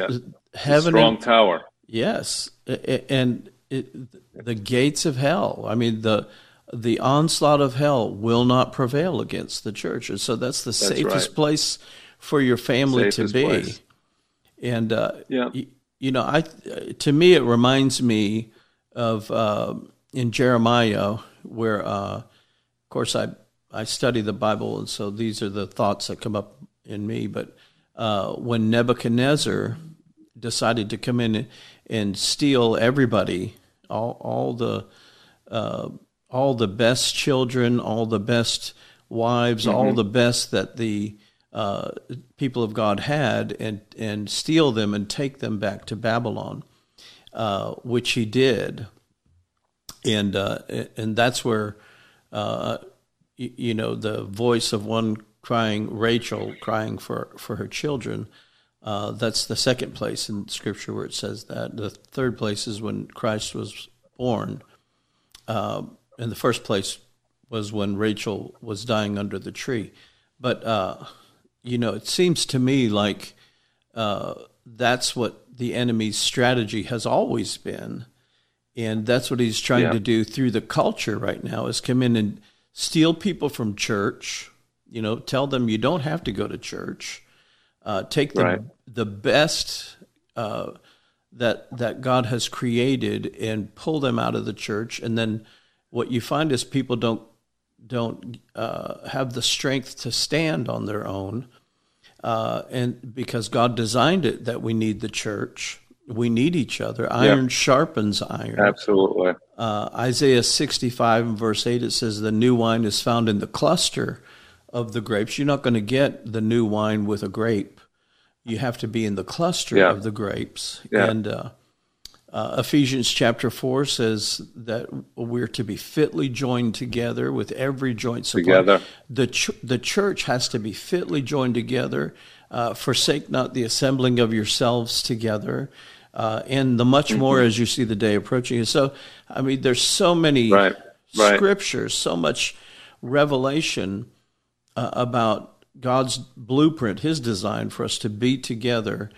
heaven. Strong tower. Yes. And the gates of hell, the onslaught of hell will not prevail against the church. And so that's safest place for your family to be. Place. And, to me, it reminds me of in Jeremiah where, of course, I study the Bible. And so these are the thoughts that come up in me. But when Nebuchadnezzar decided to come in and steal everybody, all the best children, all the best wives, mm-hmm. all the best that the people of God had, and steal them and take them back to Babylon, which he did. And that's where, the voice of one crying, Rachel, crying for her children. That's the second place in Scripture where it says that. The third place is when Christ was born. And the first place was when Rachel was dying under the tree. But, it seems to me like that's what the enemy's strategy has always been. And that's what he's trying to do through the culture right now, is come in and steal people from church, tell them you don't have to go to church. Take the best that God has created and pull them out of the church. And then what you find is people don't have the strength to stand on their own. And because God designed it that we need the church, we need each other. Iron sharpens iron. Absolutely. Isaiah 65 and verse 8, it says, the new wine is found in the cluster of the grapes. You're not going to get the new wine with a grape. You have to be in the cluster of the grapes. Yeah. And Ephesians chapter 4 says that we're to be fitly joined together with every joint supplied. The church has to be fitly joined together. Forsake not the assembling of yourselves together. And the much more as you see the day approaching. And so, there's so many scriptures, so much revelation about God's blueprint, his design for us to be together,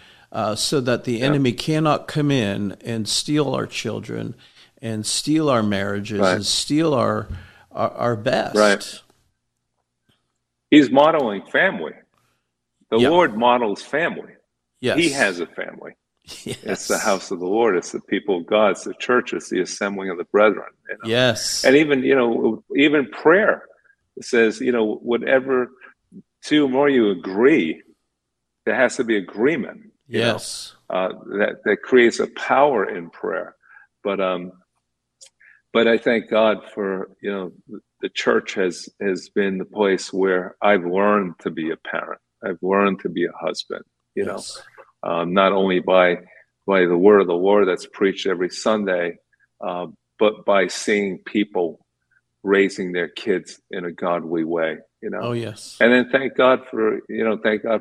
so that the enemy cannot come in and steal our children and steal our marriages and steal our best. Right. He's modeling family. The Lord models family. Yes. He has a family. Yes. It's the house of the Lord. It's the people of God. It's the church. It's the assembling of the brethren. Yes. And even prayer. It says, whatever two or more you agree, there has to be agreement. That creates a power in prayer. But I thank God for, the church has been the place where I've learned to be a parent. I've learned to be a husband, not only by the word of the Lord that's preached every Sunday, but by seeing people raising their kids in a godly way, Oh, yes. And then thank God for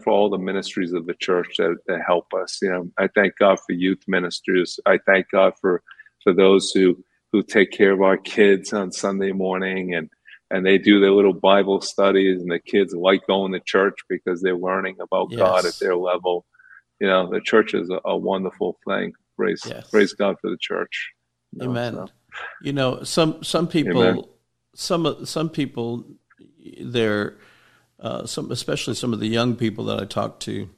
all the ministries of the church that help us. I thank God for youth ministers. I thank God for those who take care of our kids on Sunday morning, and they do their little Bible studies, and the kids like going to church because they're learning about God at their level. The church is a wonderful thing. Praise God for the church. Amen. Some people... Amen. Some people, especially some of the young people that I talk to,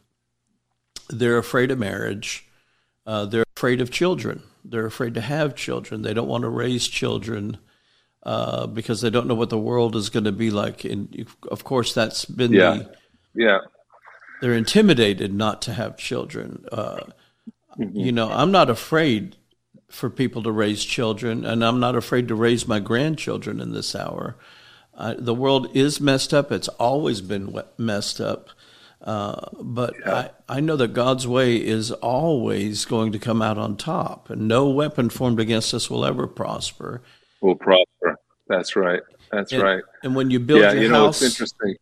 they're afraid of marriage. They're afraid of children. They're afraid to have children. They don't want to raise children because they don't know what the world is going to be like. And of course, that's been they're intimidated not to have children. I'm not afraid for people to raise children, and I'm not afraid to raise my grandchildren in this hour. The world is messed up. It's always been messed up. But I know that God's way is always going to come out on top, and no weapon formed against us will ever prosper. Will prosper. That's right. That's right. And when you build your house, it's interesting.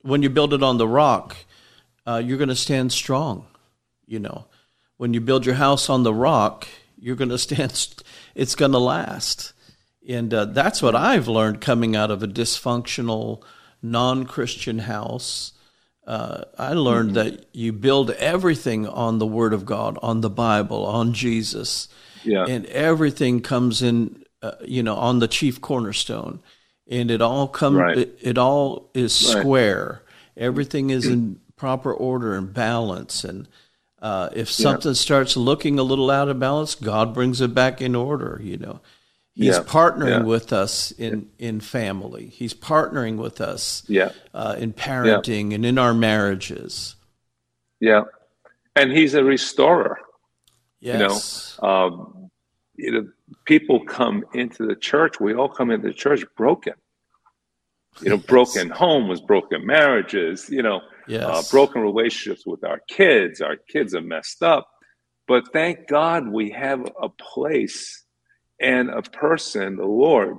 When you build it on the rock, you're going to stand strong. When you build your house on the rock, you're going to stand, it's going to last. And that's what I've learned coming out of a dysfunctional, non-Christian house. I learned that you build everything on the Word of God, on the Bible, on Jesus. Yeah. And everything comes in, on the chief cornerstone. And it all comes, it all is square. Everything is in proper order and balance. And if something starts looking a little out of balance, God brings it back in order, He's partnering with us in family. He's partnering with us in parenting and in our marriages. Yeah. And He's a restorer. Yes. People come into the church. We all come into the church broken. You know, broken homes, broken marriages, you know, broken relationships with our kids. Our kids are messed up. But thank God we have a place and a person, the Lord,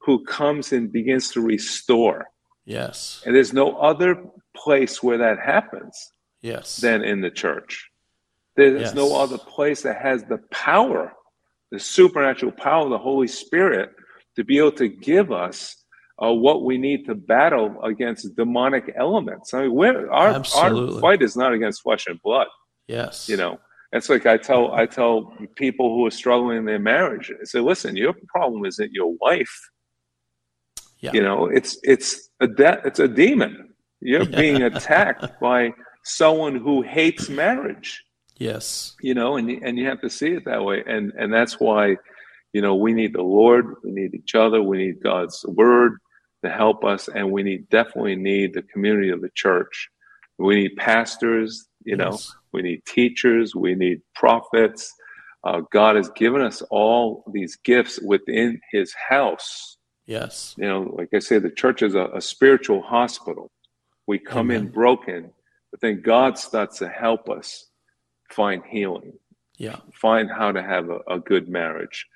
who comes and begins to restore. Yes. And there's no other place where that happens than in the church. There's no other place that has the power, the supernatural power of the Holy Spirit to be able to give us what we need to battle against demonic elements. I mean, our fight is not against flesh and blood. Yes. You know, it's like I tell people who are struggling in their marriage, I say, listen, your problem isn't your wife. Yeah. You know, it's a demon. You're being attacked by someone who hates marriage. Yes. You know, and you have to see it that way. And that's why, you know, we need the Lord, we need each other, we need God's word to help us, and we definitely need the community of the church. We need pastors, you know, we need teachers, we need prophets. God has given us all these gifts within his house. Yes. You know, like I say, the church is a spiritual hospital. We come in broken, but then God starts to help us find healing. Yeah. Find how to have a good marriage.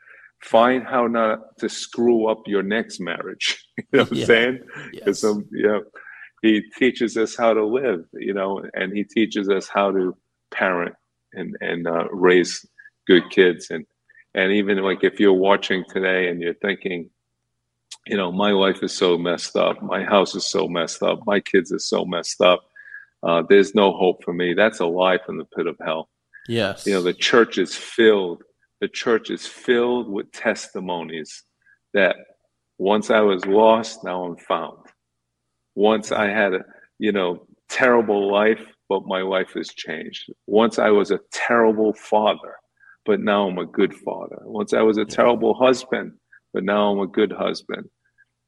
Find how not to screw up your next marriage. You know what I'm saying? Because he teaches us how to live, you know, and he teaches us how to parent and raise good kids. And even like if you're watching today and you're thinking, you know, my life is so messed up, my house is so messed up, my kids are so messed up, there's no hope for me. That's a lie from the pit of hell. Yes. You know, the church is filled with testimonies that once I was lost, now I'm found. Once I had a, you know, terrible life, but my life has changed. Once I was a terrible father, but now I'm a good father. Once I was a terrible husband, but now I'm a good husband.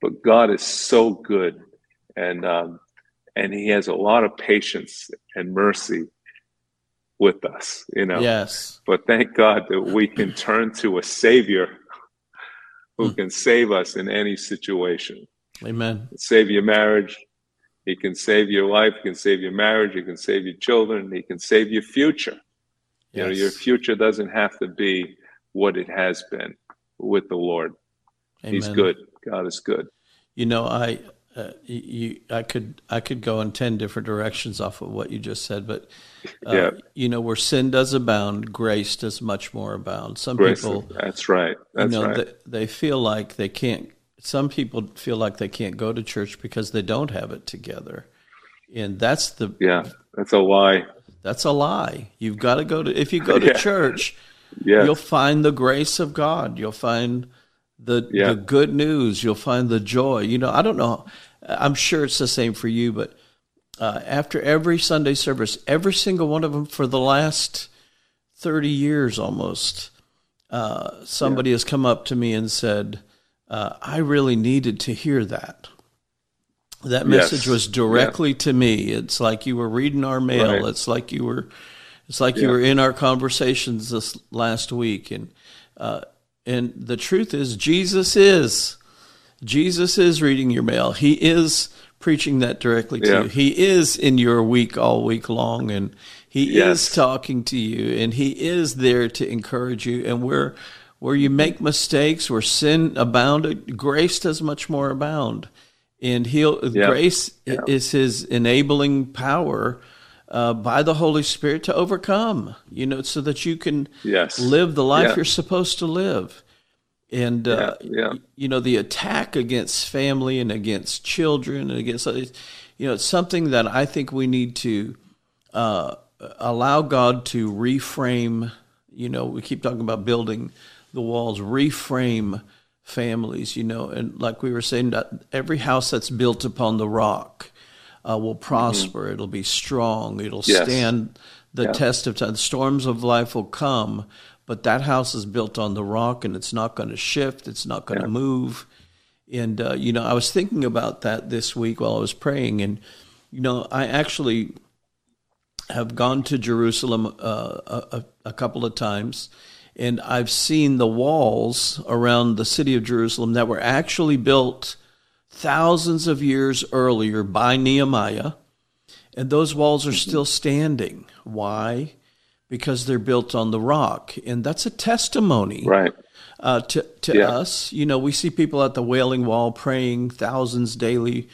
But God is so good, and he has a lot of patience and mercy with us, you know. Yes. But thank God that we can turn to a Savior who can save us in any situation. Amen. Save your marriage. He can save your life. He can save your marriage. He can save your children. He can save your future. Yes. You know, your future doesn't have to be what it has been with the Lord. Amen. He's good. God is good. You know, I could go in 10 different directions off of what you just said, but you know, where sin does abound, grace does much more abound. Some people feel like they can't go to church because they don't have it together, and that's a lie. That's a lie. You've got to go to if you go to church, you'll find the grace of God. You'll find the good news, you'll find the joy. You know, I don't know. I'm sure it's the same for you, but after every Sunday service, every single one of them for the last 30 years almost, somebody has come up to me and said, I really needed to hear that. That message was directly to me. It's like you were reading our mail. Right. It's like you were in our conversations this last week. And the truth is, Jesus is reading your mail. He is preaching that directly to you. He is in your week all week long, and he is talking to you, and he is there to encourage you. And where you make mistakes, where sin abounded, grace does much more abound. And grace is his enabling power by the Holy Spirit to overcome, you know, so that you can live the life you're supposed to live. And, you know, the attack against family and against children and against, you know, it's something that I think we need to allow God to reframe. You know, we keep talking about building the walls, reframe families, you know, and like we were saying, every house that's built upon the rock will prosper. Mm-hmm. It'll be strong. It'll stand the test of time. Storms of life will come, but that house is built on the rock, and it's not going to shift. It's not going to move. And, you know, I was thinking about that this week while I was praying. And, you know, I actually have gone to Jerusalem a couple of times, and I've seen the walls around the city of Jerusalem that were actually built thousands of years earlier by Nehemiah, and those walls are still standing. Why? Because they're built on the rock, and that's a testimony, right? To us. You know, we see people at the Wailing Wall praying, thousands daily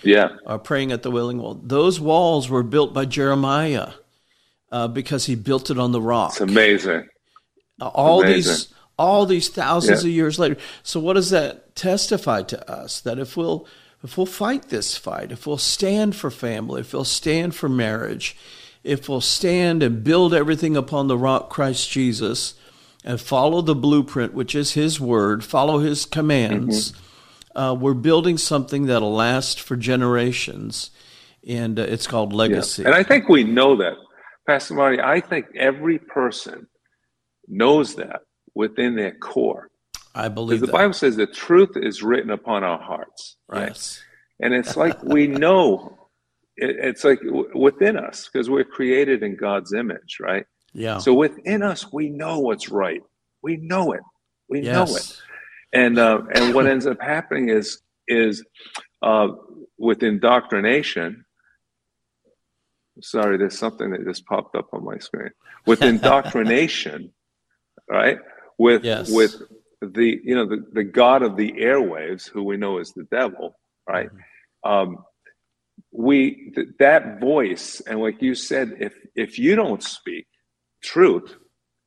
praying at the Wailing Wall. Those walls were built by Jeremiah because he built it on the rock. It's amazing. All these thousands of years later. So what does that testify to us? That if we'll fight this fight, if we'll stand for family, if we'll stand for marriage, if we'll stand and build everything upon the rock Christ Jesus, and follow the blueprint, which is his word, follow his commands, we're building something that'll last for generations, and it's called legacy. Yeah. And I think we know that. Pastor Marty, I think every person knows that within their core. I believe that. The Bible says the truth is written upon our hearts, right? Yes. And it's like we know, it's like within us, because we're created in God's image, right? Yeah. So within us, we know what's right. We know it. We know it. And what ends up happening is with indoctrination. Sorry, there's something that just popped up on my screen. With indoctrination, right? With the the god of the airwaves, who we know is the devil, right? Mm-hmm. That voice, and like you said, if you don't speak truth,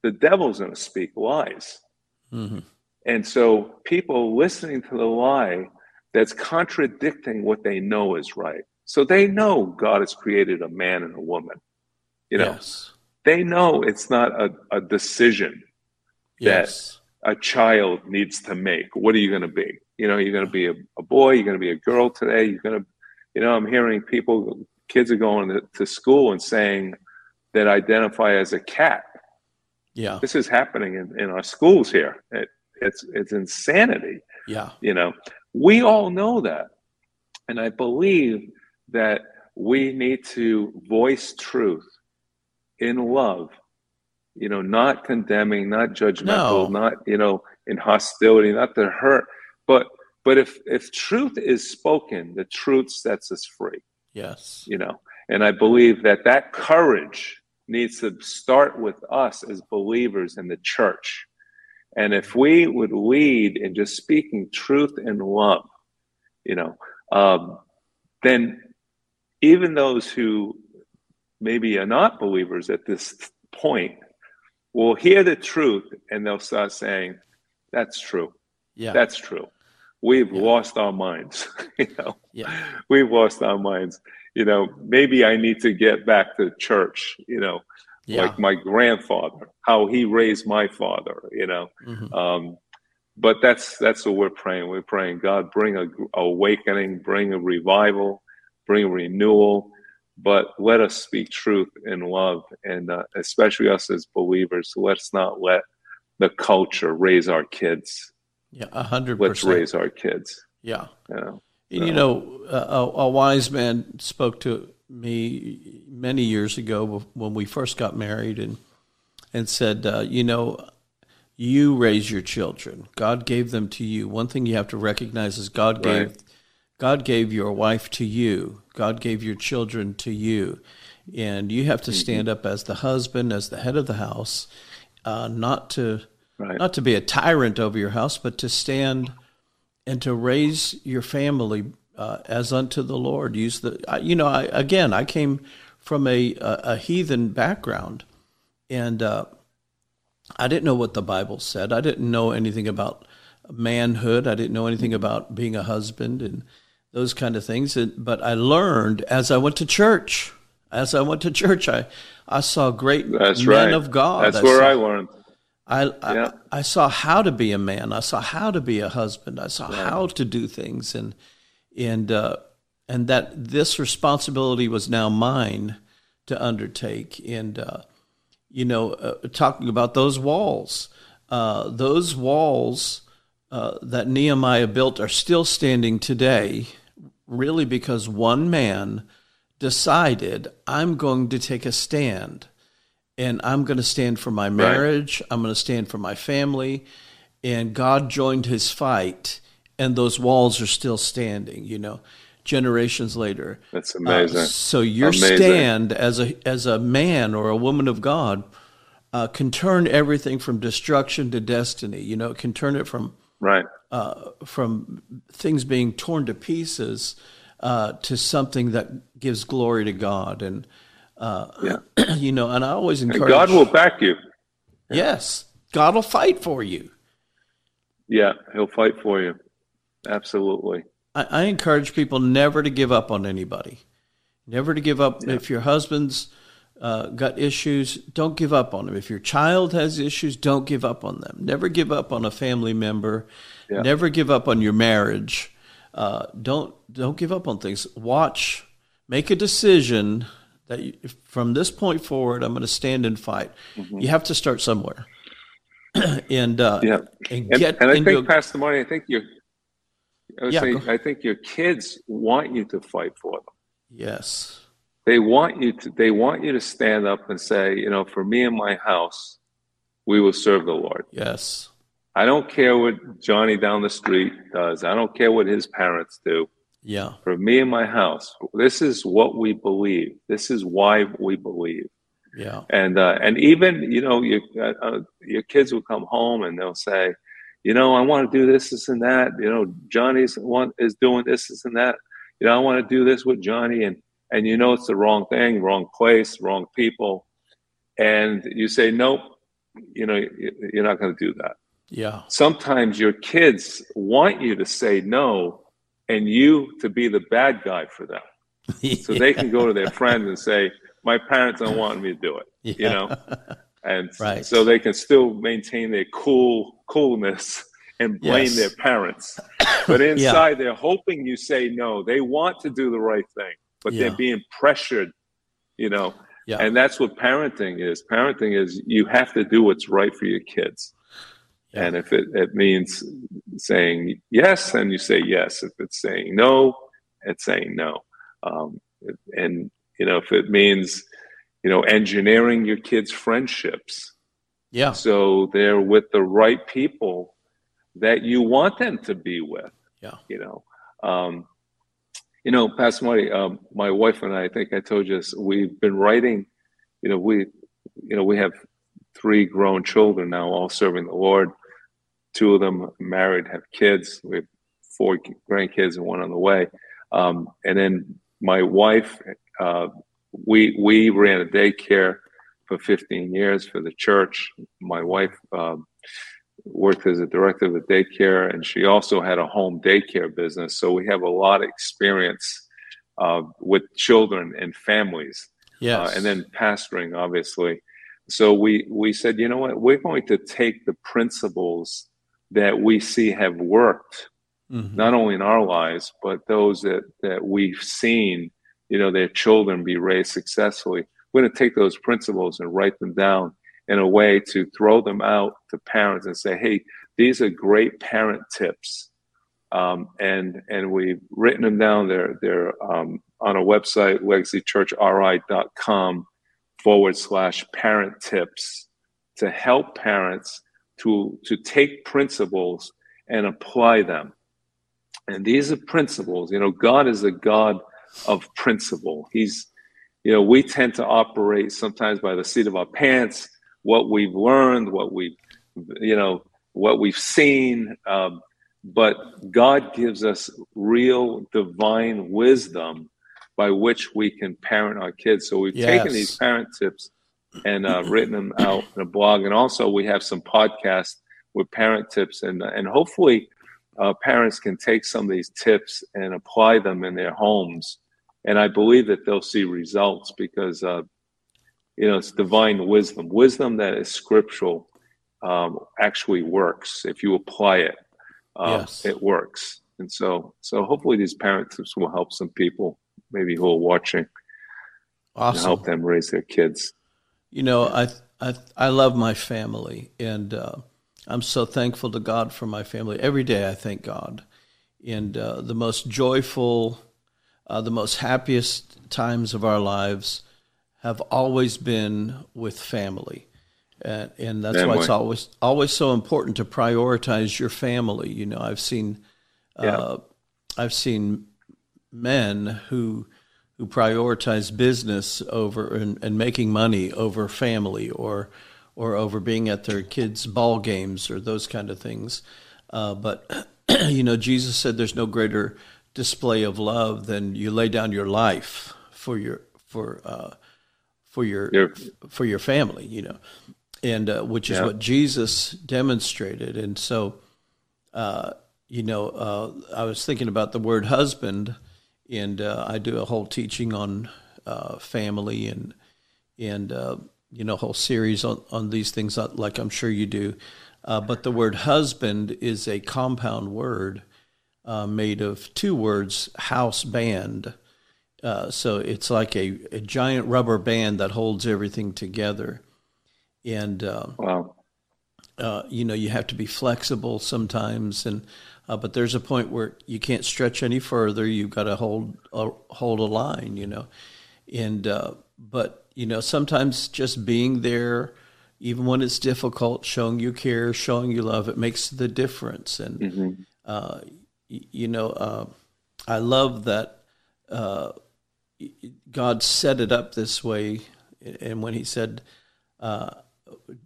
the devil's going to speak lies. Mm-hmm. And so people listening to the lie that's contradicting what they know is right. So they know God has created a man and a woman. They know it's not a decision that a child needs to make. What are you going to be? You're going to be a boy, you're going to be a girl today. You're going to, I'm hearing people, kids are going to school and saying, that identify as a cat. Yeah, this is happening in our schools here. It's insanity. Yeah, we all know that, and I believe that we need to voice truth in love. Not condemning, not judgmental, not in hostility, not to hurt. But if truth is spoken, the truth sets us free. Yes, and I believe that courage needs to start with us as believers in the church. And if we would lead in just speaking truth and love, then even those who maybe are not believers at this point will hear the truth and they'll start saying, that's true. Yeah, that's true. We've lost our minds. We've lost our minds. Maybe I need to get back to church, like my grandfather, how he raised my father, Mm-hmm. But that's what we're praying. We're praying, God, bring an awakening, bring a revival, bring a renewal, but let us speak truth in love. And especially us as believers, let's not let the culture raise our kids. Yeah, 100%. Let's raise our kids. Yeah. A wise man spoke to me many years ago when we first got married and said, you raise your children. God gave them to you. One thing you have to recognize is God gave your wife to you. God gave your children to you. And you have to stand up as the husband, as the head of the house, not to be a tyrant over your house, but to stand and to raise your family as unto the Lord. I came from a heathen background, and I didn't know what the Bible said. I didn't know anything about manhood. I didn't know anything about being a husband and those kind of things. But I learned as I went to church. I saw great men of God. That's where I learned. I saw how to be a man. I saw how to be a husband. I saw how to do things, and that this responsibility was now mine to undertake. And talking about those walls that Nehemiah built are still standing today, really because one man decided, I'm going to take a stand. And I'm going to stand for my marriage. Right. I'm going to stand for my family. And God joined his fight. and those walls are still standing, you know, generations later. That's amazing. So your stand as a man or a woman of God can turn everything from destruction to destiny. You know, it can turn it from things being torn to pieces to something that gives glory to God. And you know, and I always encourage, and God will back you. Yeah. Yes, God will fight for you. Yeah, He'll fight for you. Absolutely. I encourage people never to give up on anybody. Never to give up. Yeah. If your husband's got issues, don't give up on them. If your child has issues, don't give up on them. Never give up on a family member. Yeah. Never give up on your marriage. Don't give up on things. Watch. Make a decision that you, from this point forward, I'm going to stand and fight. Mm-hmm. You have to start somewhere. I think your kids want you to fight for them. Yes. They want you to stand up and say, you know, for me and my house, we will serve the Lord. Yes. I don't care what Johnny down the street does. I don't care what his parents do. Yeah. For me and my house, this is what we believe. This is why we believe. Yeah. And even, you know, your kids will come home and they'll say, you know, I want to do this and that. You know, Johnny's is doing this and that. You know, I want to do this with Johnny. And you know, it's the wrong thing, wrong place, wrong people. And you say, nope, you know, you're not going to do that. Yeah. Sometimes your kids want you to say no and you to be the bad guy for them. So they can go to their friends and say, my parents don't want me to do it, you know? And so they can still maintain their coolness and blame their parents. But inside, they're hoping you say no. They want to do the right thing, but they're being pressured, you know? Yeah. And that's what parenting is. Parenting is you have to do what's right for your kids. Yeah. And if it means saying yes, and you say yes. If it's saying no, it's saying no. And, you know, if it means, you know, engineering your kids' friendships. Yeah. So they're with the right people that you want them to be with. Yeah. You know, Pastor Marty, my wife and I think I told you this, we've been writing, we have 3 grown children now, all serving the Lord. 2 of them married, have kids. We have 4 grandkids and 1 on the way. And then my wife, we ran a daycare for 15 years for the church. My wife worked as a director of the daycare, and she also had a home daycare business. So we have a lot of experience with children and families. Yes. And then pastoring, obviously. So we said, you know what, we're going to take the principles that we see have worked, not only in our lives, but those that we've seen, you know, their children be raised successfully. We're going to take those principles and write them down in a way to throw them out to parents and say, hey, these are great parent tips. And we've written them down. They're on our website, LegacyChurchRi.com /parent tips to help parents to take principles and apply them. And these are principles. You know, God is a God of principle. He's, you know, we tend to operate sometimes by the seat of our pants, what we've learned, what we've seen. But God gives us real divine wisdom by which we can parent our kids. So we've taken these parent tips and written them out in a blog. And also we have some podcasts with parent tips, and hopefully parents can take some of these tips and apply them in their homes. And I believe that they'll see results because, you know, it's divine wisdom. Wisdom that is scriptural actually works. If you apply it, it works. And so hopefully these parent tips will help some people, maybe who are watching, and help them raise their kids. You know, I love my family, and I'm so thankful to God for my family. Every day I thank God. And the most joyful, the most happiest times of our lives have always been with family. And that's why it's always so important to prioritize your family. You know, I've seen Yeah. I've seen men who prioritize business over and making money over family or over being at their kids' ball games or those kind of things. But, you know, Jesus said there's no greater display of love than you lay down your life for your family, you know, and which is what Jesus demonstrated. And so, I was thinking about the word husband, and I do a whole teaching on family and whole series on these things, like I'm sure you do. But the word husband is a compound word made of two words, house band. So it's like a giant rubber band that holds everything together. And, you have to be flexible sometimes. And but there's a point where you can't stretch any further. You've got to hold a line, you know. And but, you know, sometimes just being there, even when it's difficult, showing you care, showing you love, it makes the difference. And, I love that God set it up this way. And when he said,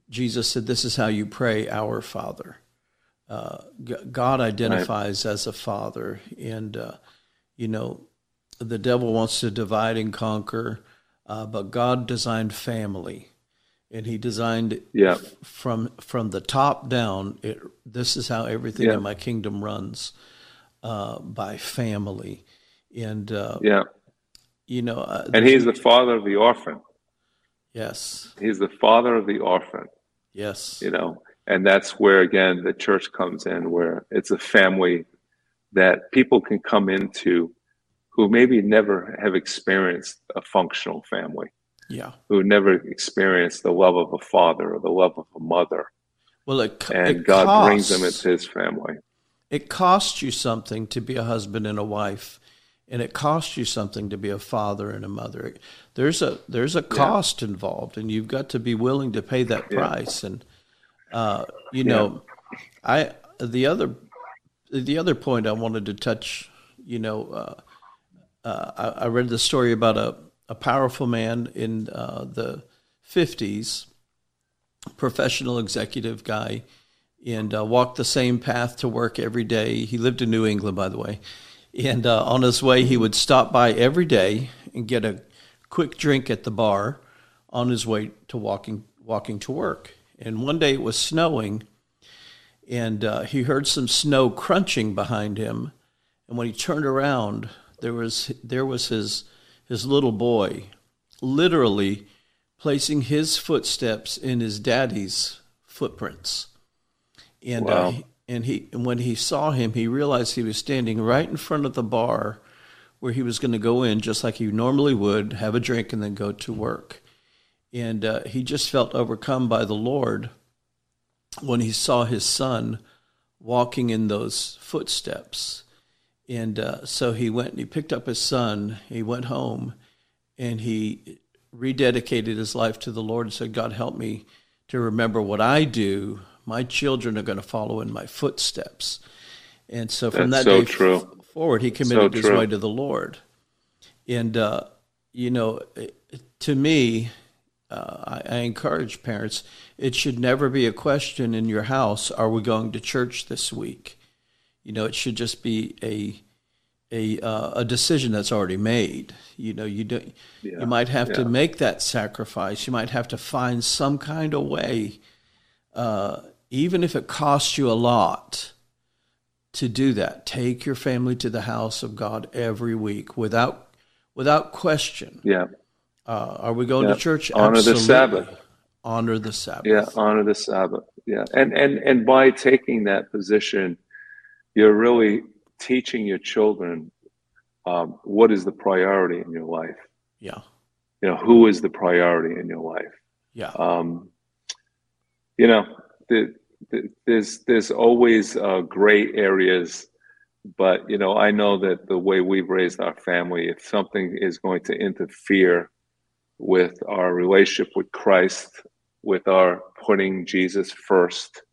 Jesus said, this is how you pray, our Father. God identifies as a father. And, the devil wants to divide and conquer, but God designed family. And he designed from the top down. This is how everything in my kingdom runs, by family. And, and he's the father of the orphan. Yes. He's the father of the orphan. Yes. You know, and that's where, again, the church comes in, where it's a family that people can come into who maybe never have experienced a functional family. Yeah, who never experienced the love of a father or the love of a mother. Well, God brings them into his family. It costs you something to be a husband and a wife, and it costs you something to be a father and a mother. There's a cost involved, and you've got to be willing to pay that price. And the other point I wanted to touch, I read the story about a powerful man in the 50s, professional executive guy, and walked the same path to work every day. He lived in New England, by the way. And on his way, he would stop by every day and get a quick drink at the bar on his way to walking to work. And one day it was snowing, and he heard some snow crunching behind him. And when he turned around, there was his little boy, literally placing his footsteps in his daddy's footprints. And wow. And when he saw him, he realized he was standing right in front of the bar where he was going to go in just like he normally would, have a drink, and then go to work. And he just felt overcome by the Lord when he saw his son walking in those footsteps. And so he went and he picked up his son, he went home, and he rededicated his life to the Lord and said, God, help me to remember what I do. My children are going to follow in my footsteps. And so from that day forward, he committed his way to the Lord. And, to me, I encourage parents, it should never be a question in your house, are we going to church this week? You know, it should just be a decision that's already made. You know, you might have to make that sacrifice. You might have to find some kind of way, even if it costs you a lot, to do that. Take your family to the house of God every week without question. Yeah. Are we going to church? Honor Absolutely. The Sabbath. Honor the Sabbath. Yeah. Honor the Sabbath. Yeah. And by taking that position, you're really teaching your children what is the priority in your life. Yeah. You know, who is the priority in your life? Yeah. There's always gray areas, but, you know, I know that the way we've raised our family, if something is going to interfere with our relationship with Christ, with our putting Jesus first,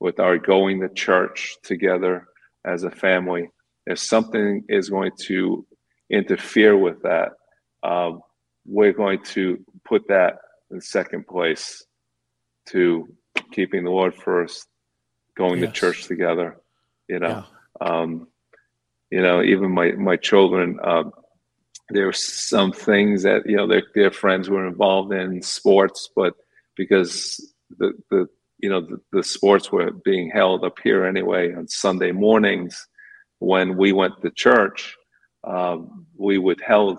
with our going to church together as a family, if something is going to interfere with that, we're going to put that in second place to keeping the Lord first, going to church together, even my children, there were some things that, their friends were involved in sports, but because the sports were being held up here anyway on Sunday mornings, when we went to church, we withheld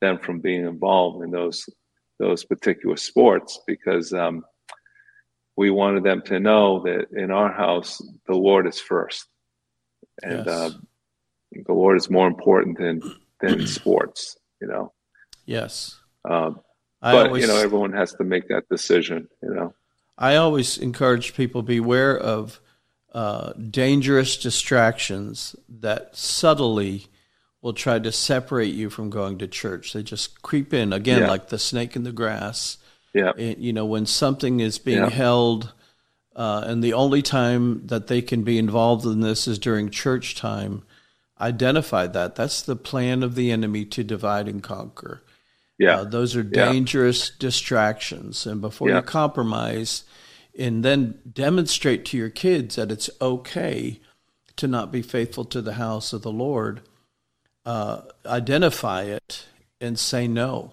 them from being involved in those particular sports because we wanted them to know that in our house, the Lord is first. And the Lord is more important than sports, Yes. But everyone has to make that decision, I always encourage people, beware of dangerous distractions that subtly will try to separate you from going to church. They just creep in, again, like the snake in the grass. Yeah. When something is being held, and the only time that they can be involved in this is during church time, identify that. That's the plan of the enemy to divide and conquer. Yeah, those are dangerous distractions. And before you compromise and then demonstrate to your kids that it's okay to not be faithful to the house of the Lord, identify it and say no.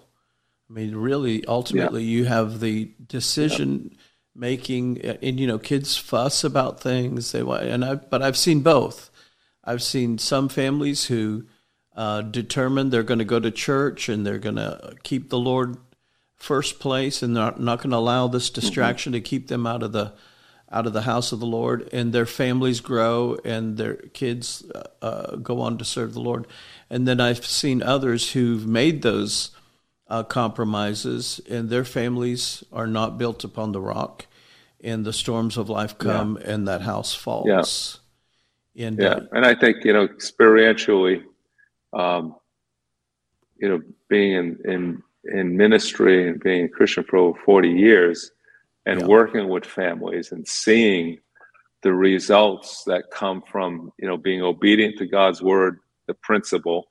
I mean, really, ultimately, you have the decision-making. And, kids fuss about things. But I've seen both. I've seen some families who determine they're going to go to church and they're going to keep the Lord first place, and they're not going to allow this distraction to keep them out of the house of the Lord. And their families grow, and their kids go on to serve the Lord. And then I've seen others who've made those compromises, and their families are not built upon the rock, and the storms of life come, and that house falls. Yeah. And I think experientially, being in ministry and being a Christian for over 40 years and working with families and seeing the results that come from, being obedient to God's word, the principle,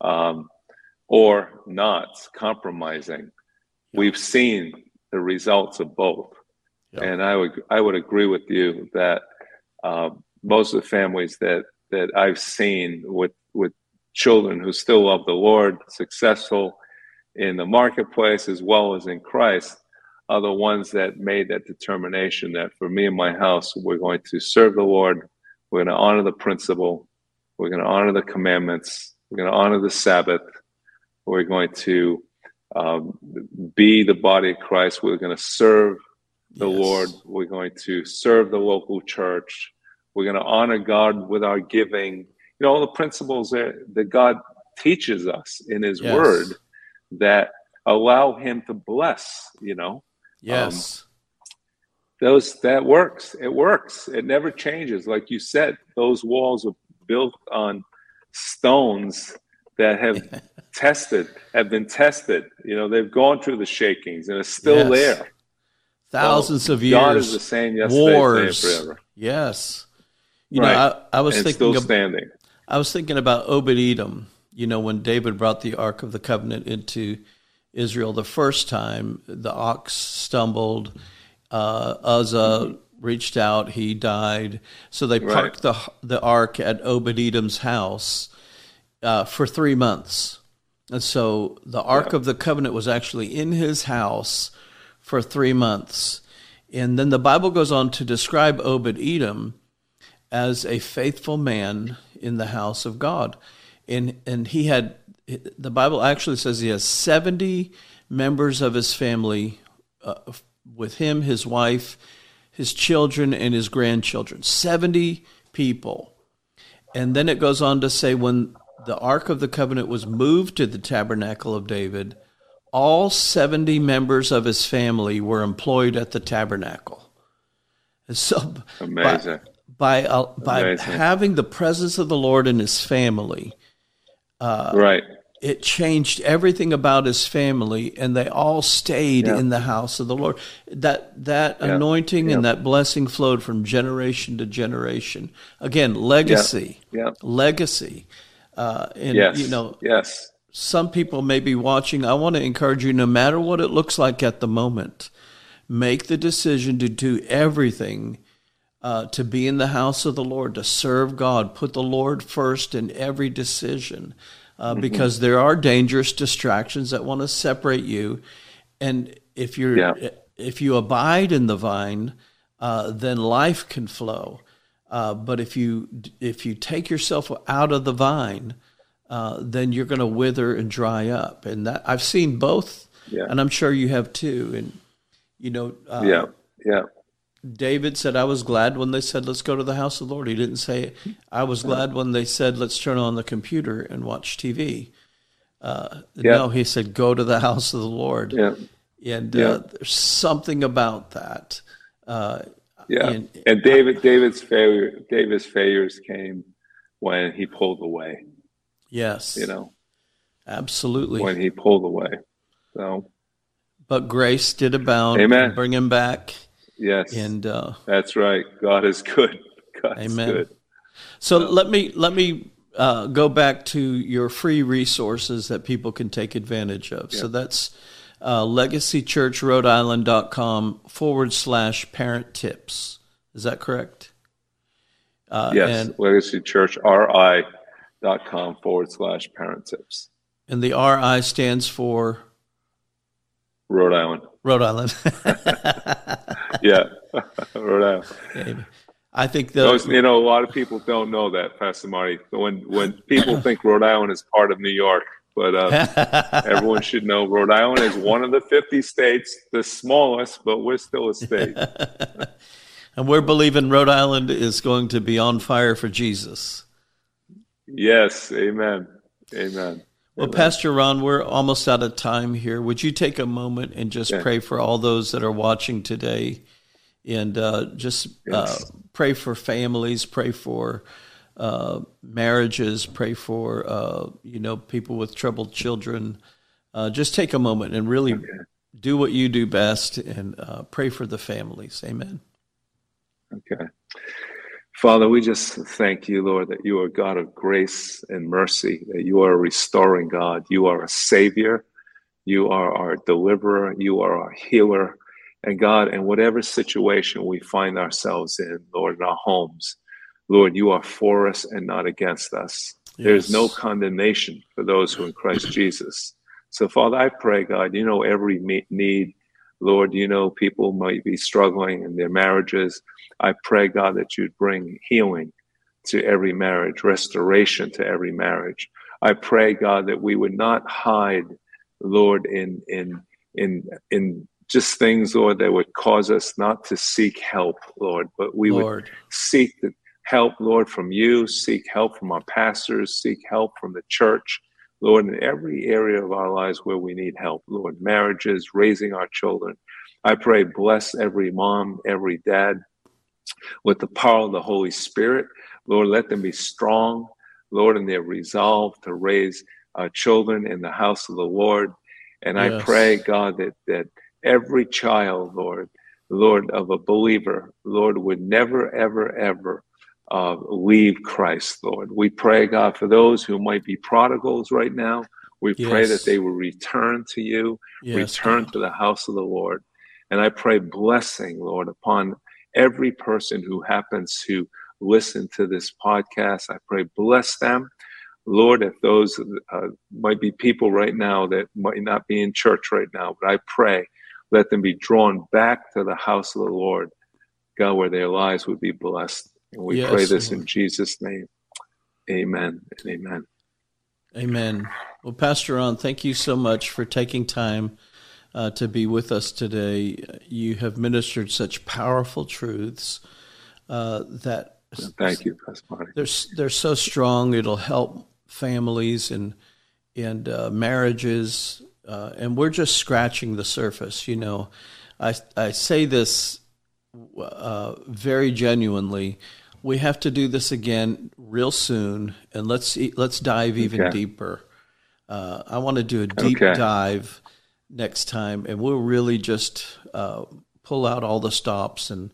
or not compromising. We've seen the results of both. Yeah. And I would agree with you that, most of the families that I've seen with children who still love the Lord, successful in the marketplace as well as in Christ, are the ones that made that determination that for me and my house, we're going to serve the Lord, we're going to honor the principle, we're going to honor the commandments, we're going to honor the Sabbath, we're going to be the body of Christ, we're going to serve the Lord, we're going to serve the local church, we're going to honor God with our giving. All the principles that God teaches us in his word that allow him to bless, Yes. That works. It works. It never changes. Like you said, those walls are built on stones that have been tested. They've gone through the shakings and it's still there. Thousands of years. God is the same yesterday, wars. Today, and forever. Yes. I was thinking about Obed-Edom, when David brought the Ark of the Covenant into Israel the first time, the ox stumbled, Uzzah reached out, he died. So they parked the Ark at Obed-Edom's house for 3 months. And so the Ark of the Covenant was actually in his house for 3 months. And then the Bible goes on to describe Obed-Edom as a faithful man in the house of God. And he had, the Bible actually says he has 70 members of his family with him, his wife, his children, and his grandchildren. 70 people. And then it goes on to say when the Ark of the Covenant was moved to the Tabernacle of David, all 70 members of his family were employed at the Tabernacle. And so, amazing. By having the presence of the Lord in his family, it changed everything about his family, and they all stayed in the house of the Lord. That anointing and that blessing flowed from generation to generation. Again, legacy, legacy. Some people may be watching. I want to encourage you, no matter what it looks like at the moment, make the decision to do everything to be in the house of the Lord, to serve God. Put the Lord first in every decision because there are dangerous distractions that want to separate you. And if you abide in the vine, then life can flow. But if you take yourself out of the vine, then you're going to wither and dry up. And that I've seen both, and I'm sure you have too. And David said, I was glad when they said, let's go to the house of the Lord. He didn't say, I was glad when they said, let's turn on the computer and watch TV. No, he said, go to the house of the Lord. There's something about that. And David's failures came when he pulled away. Yes. Absolutely. When he pulled away. So, but grace did abound. Amen. Bring him back. Yes. And that's right. God is good. God is good. So let me go back to your free resources that people can take advantage of. Yeah. So that's legacychurchrodeisland.com/parent tips. Is that correct? Yes. legacychurchri.com/parent tips. And the RI stands for? Rhode Island. Rhode Island. Rhode Island. I think those. A lot of people don't know that, Pastor Marty. When people think Rhode Island is part of New York, but everyone should know Rhode Island is one of the 50 states, the smallest, but we're still a state. And we're believing Rhode Island is going to be on fire for Jesus. Yes, amen, amen. Well, Pastor Ron, we're almost out of time here. Would you take a moment and just pray for all those that are watching today, and pray for families, pray for marriages, pray for people with troubled children. Just take a moment and really do what you do best, and pray for the families. Amen. Okay. Father, we just thank you, Lord, that you are God of grace and mercy, that you are a restoring God. You are a Savior. You are our deliverer. You are our healer. And God, in whatever situation we find ourselves in, Lord, in our homes, Lord, you are for us and not against us. Yes. There is no condemnation for those who are in Christ Jesus. So, Father, I pray, God, you know every need. Lord, you know people might be struggling in their marriages. I pray, God, that you'd bring healing to every marriage, restoration to every marriage. I pray, God, that we would not hide, Lord, in just things, Lord, that would cause us not to seek help, Lord, but we would seek the help, Lord, from you, seek help from our pastors, seek help from the church, Lord, in every area of our lives where we need help, Lord, marriages, raising our children. I pray, bless every mom, every dad, with the power of the Holy Spirit. Lord, let them be strong, Lord, in their resolve to raise our children in the house of the Lord. And I pray, God, that every child, Lord, of a believer, Lord, would never, ever, ever leave Christ, Lord. We pray, God, for those who might be prodigals right now. We pray that they will return to you, return to the house of the Lord. And I pray blessing, Lord, upon every person who happens to listen to this podcast. I pray bless them. Lord, if those might be people right now that might not be in church right now, but I pray let them be drawn back to the house of the Lord, God, where their lives would be blessed. And we pray this in Jesus' name. Amen and amen. Amen. Well, Pastor Ron, thank you so much for taking time to be with us today. You have ministered such powerful truths that... Thank you, Pastor Marty. They're so strong, it'll help families and marriages, and we're just scratching the surface, I say this very genuinely. We have to do this again real soon, and let's dive even deeper. I want to do a deep dive next time, and we'll really just pull out all the stops and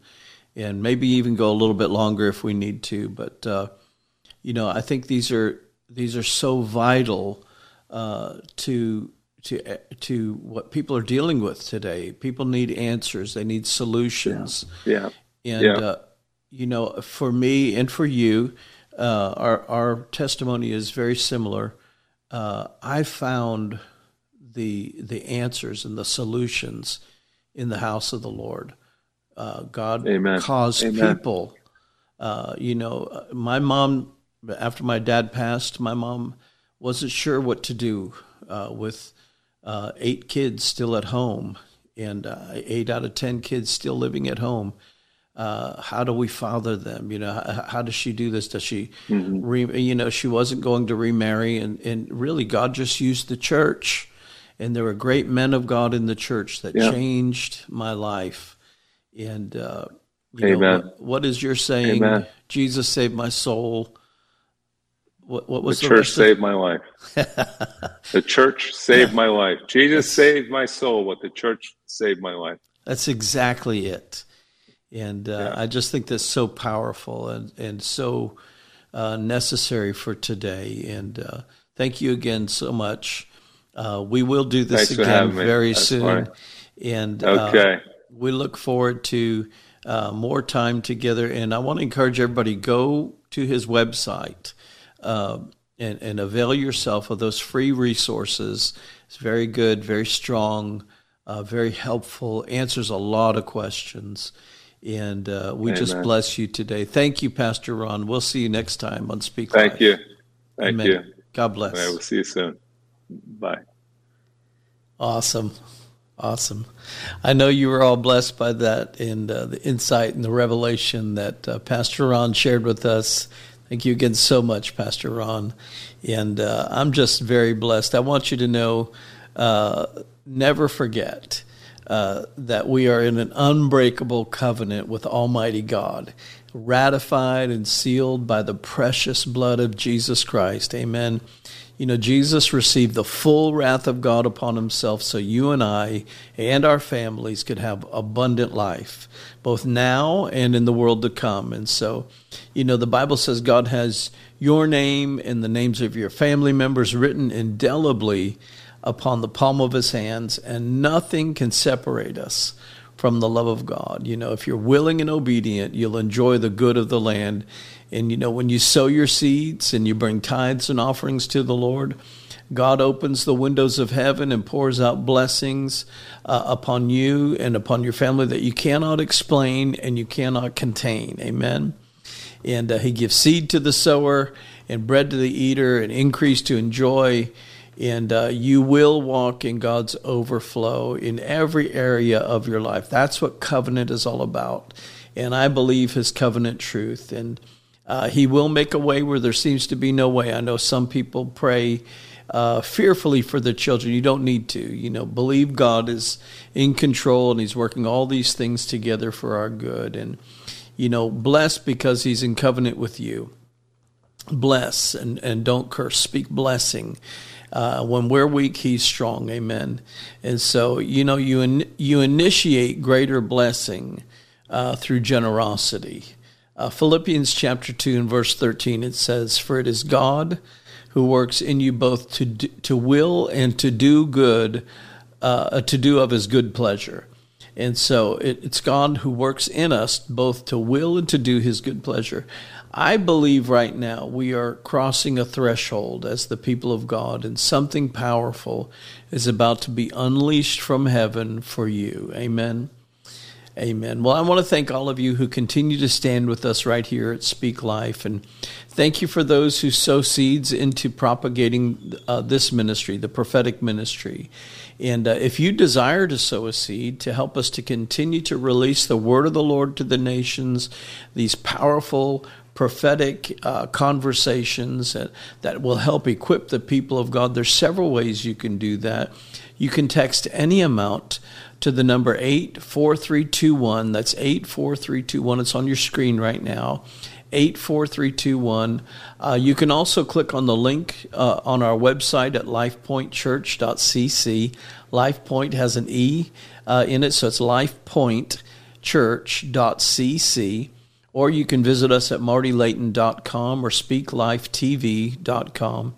maybe even go a little bit longer if we need to. But you know, I think these are so vital to what people are dealing with today. People need answers. They need solutions. Yeah. You know, for me and for you, our testimony is very similar. I found the answers and the solutions in the house of the Lord. God caused people. You know, my mom, after my dad passed, my mom wasn't sure what to do with 8 kids still at home, and 8 out of 10 kids still living at home. How do we father them? You know, how does she do this? Does she, you know, she wasn't going to remarry, and really God just used the church, and there were great men of God in the church that changed my life. And, you know, what is your saying? Jesus saved my soul. What was the church saved my life. The church saved my life. Jesus saved my soul, but the church saved my life. That's exactly it. And I just think that's so powerful and so necessary for today. And thank you again so much. We will do this again very soon. And we look forward to more time together. And I want to encourage everybody, go to his website and avail yourself of those free resources. It's very good, very strong, very helpful, answers a lot of questions. And we just bless you today. Thank you, Pastor Ron. We'll see you next time on Speak Life. Thank you. Thank you. God bless. All right, we'll see you soon. Bye. Awesome. Awesome. I know you were all blessed by that and the insight and the revelation that Pastor Ron shared with us. Thank you again so much, Pastor Ron. And I'm just very blessed. I want you to know, never forget that we are in an unbreakable covenant with Almighty God, ratified and sealed by the precious blood of Jesus Christ. Amen. You know, Jesus received the full wrath of God upon himself so you and I and our families could have abundant life, both now and in the world to come. And so, you know, the Bible says God has your name and the names of your family members written indelibly upon the palm of his hands, and nothing can separate us from the love of God. You know, if you're willing and obedient, you'll enjoy the good of the land. And, you know, when you sow your seeds and you bring tithes and offerings to the Lord, God opens the windows of heaven and pours out blessings upon you and upon your family that you cannot explain and you cannot contain. Amen. And he gives seed to the sower and bread to the eater and increase to enjoy. And you will walk in God's overflow in every area of your life. That's what covenant is all about. And I believe his covenant truth. And he will make a way where there seems to be no way. I know some people pray fearfully for their children. You don't need to. You know, believe God is in control and he's working all these things together for our good. And, you know, bless because he's in covenant with you. Bless and don't curse. Speak blessing. When we're weak, he's strong. Amen. And so, you know, you initiate greater blessing through generosity. Philippians chapter 2 and verse 13, it says, "For it is God who works in you both to will and to do good, to do of his good pleasure." And so it's God who works in us both to will and to do his good pleasure. I believe right now we are crossing a threshold as the people of God, and something powerful is about to be unleashed from heaven for you. Amen. Amen. Well, I want to thank all of you who continue to stand with us right here at Speak Life, and thank you for those who sow seeds into propagating this ministry, the prophetic ministry. And if you desire to sow a seed to help us to continue to release the word of the Lord to the nations, these powerful prophetic conversations that will help equip the people of God. There's several ways you can do that. You can text any amount to the number 84321. That's 84321. It's on your screen right now. 84321. You can also click on the link on our website at LifePointChurch.cc. LifePoint has an E in it, so it's LifePointChurch.cc. Or you can visit us at martylayton.com or speaklifetv.com.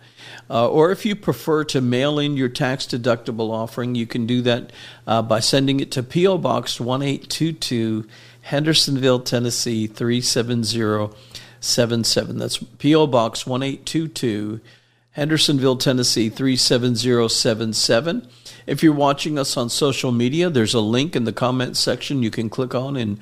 Or if you prefer to mail in your tax-deductible offering, you can do that by sending it to P.O. Box 1822, Hendersonville, Tennessee, 37077. That's P.O. Box 1822, Hendersonville, Tennessee, 37077. If you're watching us on social media, there's a link in the comments section you can click on, and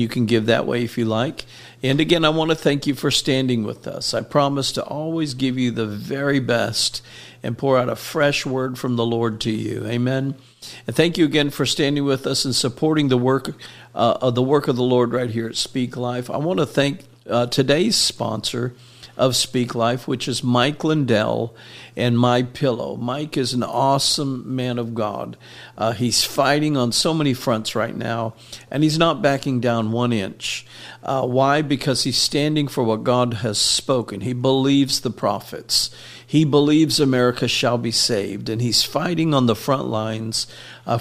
you can give that way if you like. And again, I want to thank you for standing with us. I promise to always give you the very best and pour out a fresh word from the Lord to you. Amen. And thank you again for standing with us and supporting the work of the Lord right here at Speak Life. I want to thank today's sponsor of Speak Life, which is Mike Lindell and My Pillow. Mike is an awesome man of God. He's fighting on so many fronts right now, and he's not backing down one inch. Why? Because he's standing for what God has spoken. He believes the prophets. He believes America shall be saved, and he's fighting on the front lines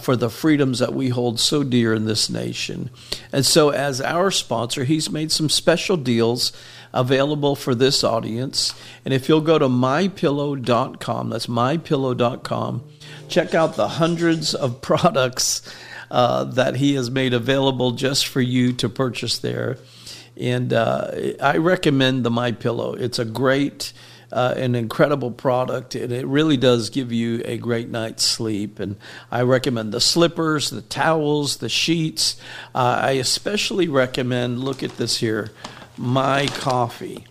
for the freedoms that we hold so dear in this nation. And so as our sponsor, he's made some special deals available for this audience. And if you'll go to mypillow.com, that's mypillow.com, check out the hundreds of products that he has made available just for you to purchase there. And I recommend the MyPillow. It's a great an incredible product, and it really does give you a great night's sleep. And I recommend the slippers, the towels, the sheets. I especially recommend, look at this here, My Coffee.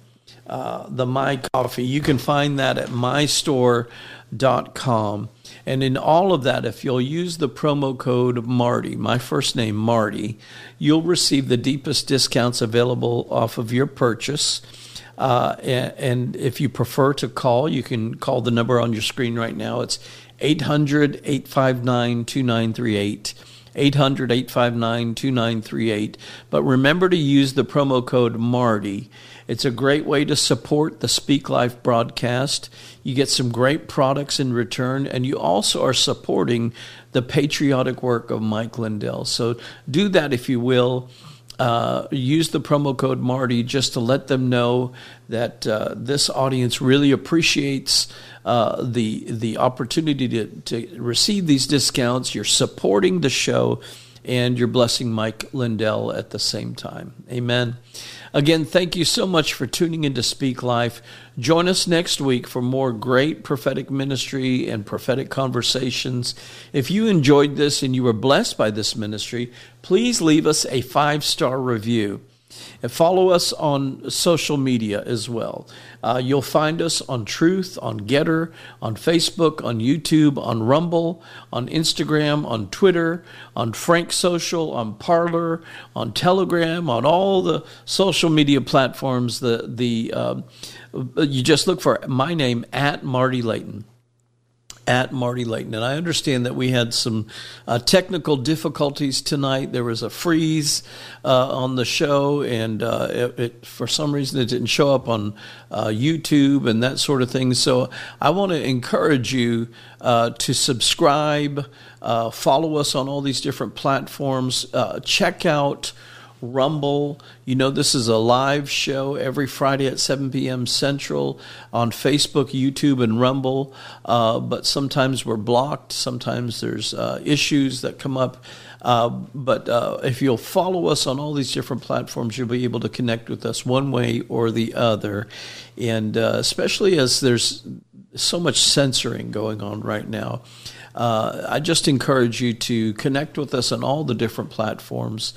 The My Coffee. You can find that at mystore.com. And in all of that, if you'll use the promo code Marty, my first name Marty, you'll receive the deepest discounts available off of your purchase. And if you prefer to call, you can call the number on your screen right now. It's 800-859-2938, 800-859-2938. But remember to use the promo code Marty. It's a great way to support the Speak Life broadcast. You get some great products in return, and you also are supporting the patriotic work of Mike Lindell. So do that if you will. Use the promo code Marty just to let them know that this audience really appreciates the opportunity to receive these discounts. You're supporting the show, and you're blessing Mike Lindell at the same time. Amen. Again, thank you so much for tuning in to Speak Life. Join us next week for more great prophetic ministry and prophetic conversations. If you enjoyed this and you were blessed by this ministry, please leave us a 5-star review. And follow us on social media as well. You'll find us on Truth, on Getter, on Facebook, on YouTube, on Rumble, on Instagram, on Twitter, on Frank Social, on Parler, on Telegram, on all the social media platforms. You just look for my name, at Marty Layton. At Marty Layton. And I understand that we had some technical difficulties tonight. There was a freeze on the show, and it for some reason it didn't show up on YouTube and that sort of thing. So I want to encourage you to subscribe, follow us on all these different platforms, check out Rumble. You know, this is a live show every Friday at 7 p.m. Central on Facebook, YouTube, and Rumble. But sometimes we're blocked. Sometimes there's issues that come up. But if you'll follow us on all these different platforms, you'll be able to connect with us one way or the other. And especially as there's so much censoring going on right now, I just encourage you to connect with us on all the different platforms.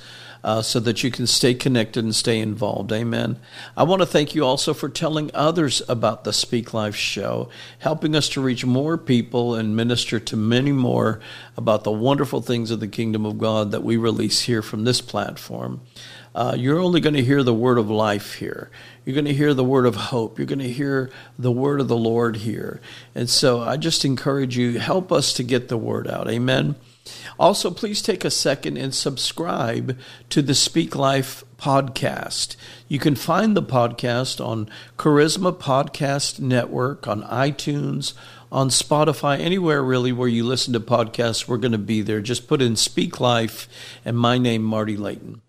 So that you can stay connected and stay involved. Amen. I want to thank you also for telling others about the Speak Life show, helping us to reach more people and minister to many more about the wonderful things of the kingdom of God that we release here from this platform. You're only going to hear the word of life here. You're going to hear the word of hope. You're going to hear the word of the Lord here. And so I just encourage you, help us to get the word out. Amen. Also, please take a second and subscribe to the Speak Life podcast. You can find the podcast on Charisma Podcast Network, on iTunes, on Spotify, anywhere really where you listen to podcasts, we're going to be there. Just put in Speak Life and my name, Marty Layton.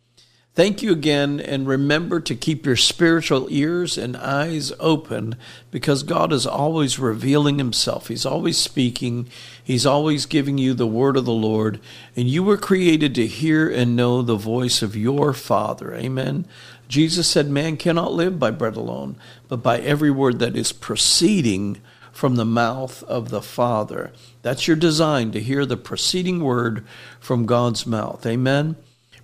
Thank you again, and remember to keep your spiritual ears and eyes open, because God is always revealing himself. He's always speaking. He's always giving you the word of the Lord, and you were created to hear and know the voice of your Father. Amen. Jesus said, man cannot live by bread alone, but by every word that is proceeding from the mouth of the Father. That's your design, to hear the proceeding word from God's mouth. Amen.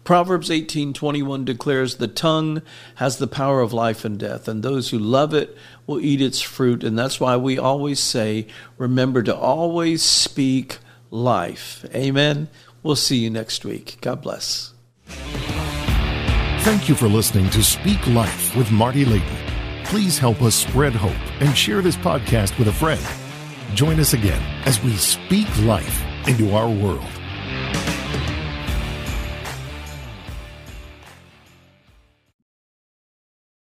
Proverbs 18:21 declares, the tongue has the power of life and death, and those who love it will eat its fruit. And that's why we always say, remember to always speak life. Amen. We'll see you next week. God bless. Thank you for listening to Speak Life with Marty Layton. Please help us spread hope and share this podcast with a friend. Join us again as we speak life into our world.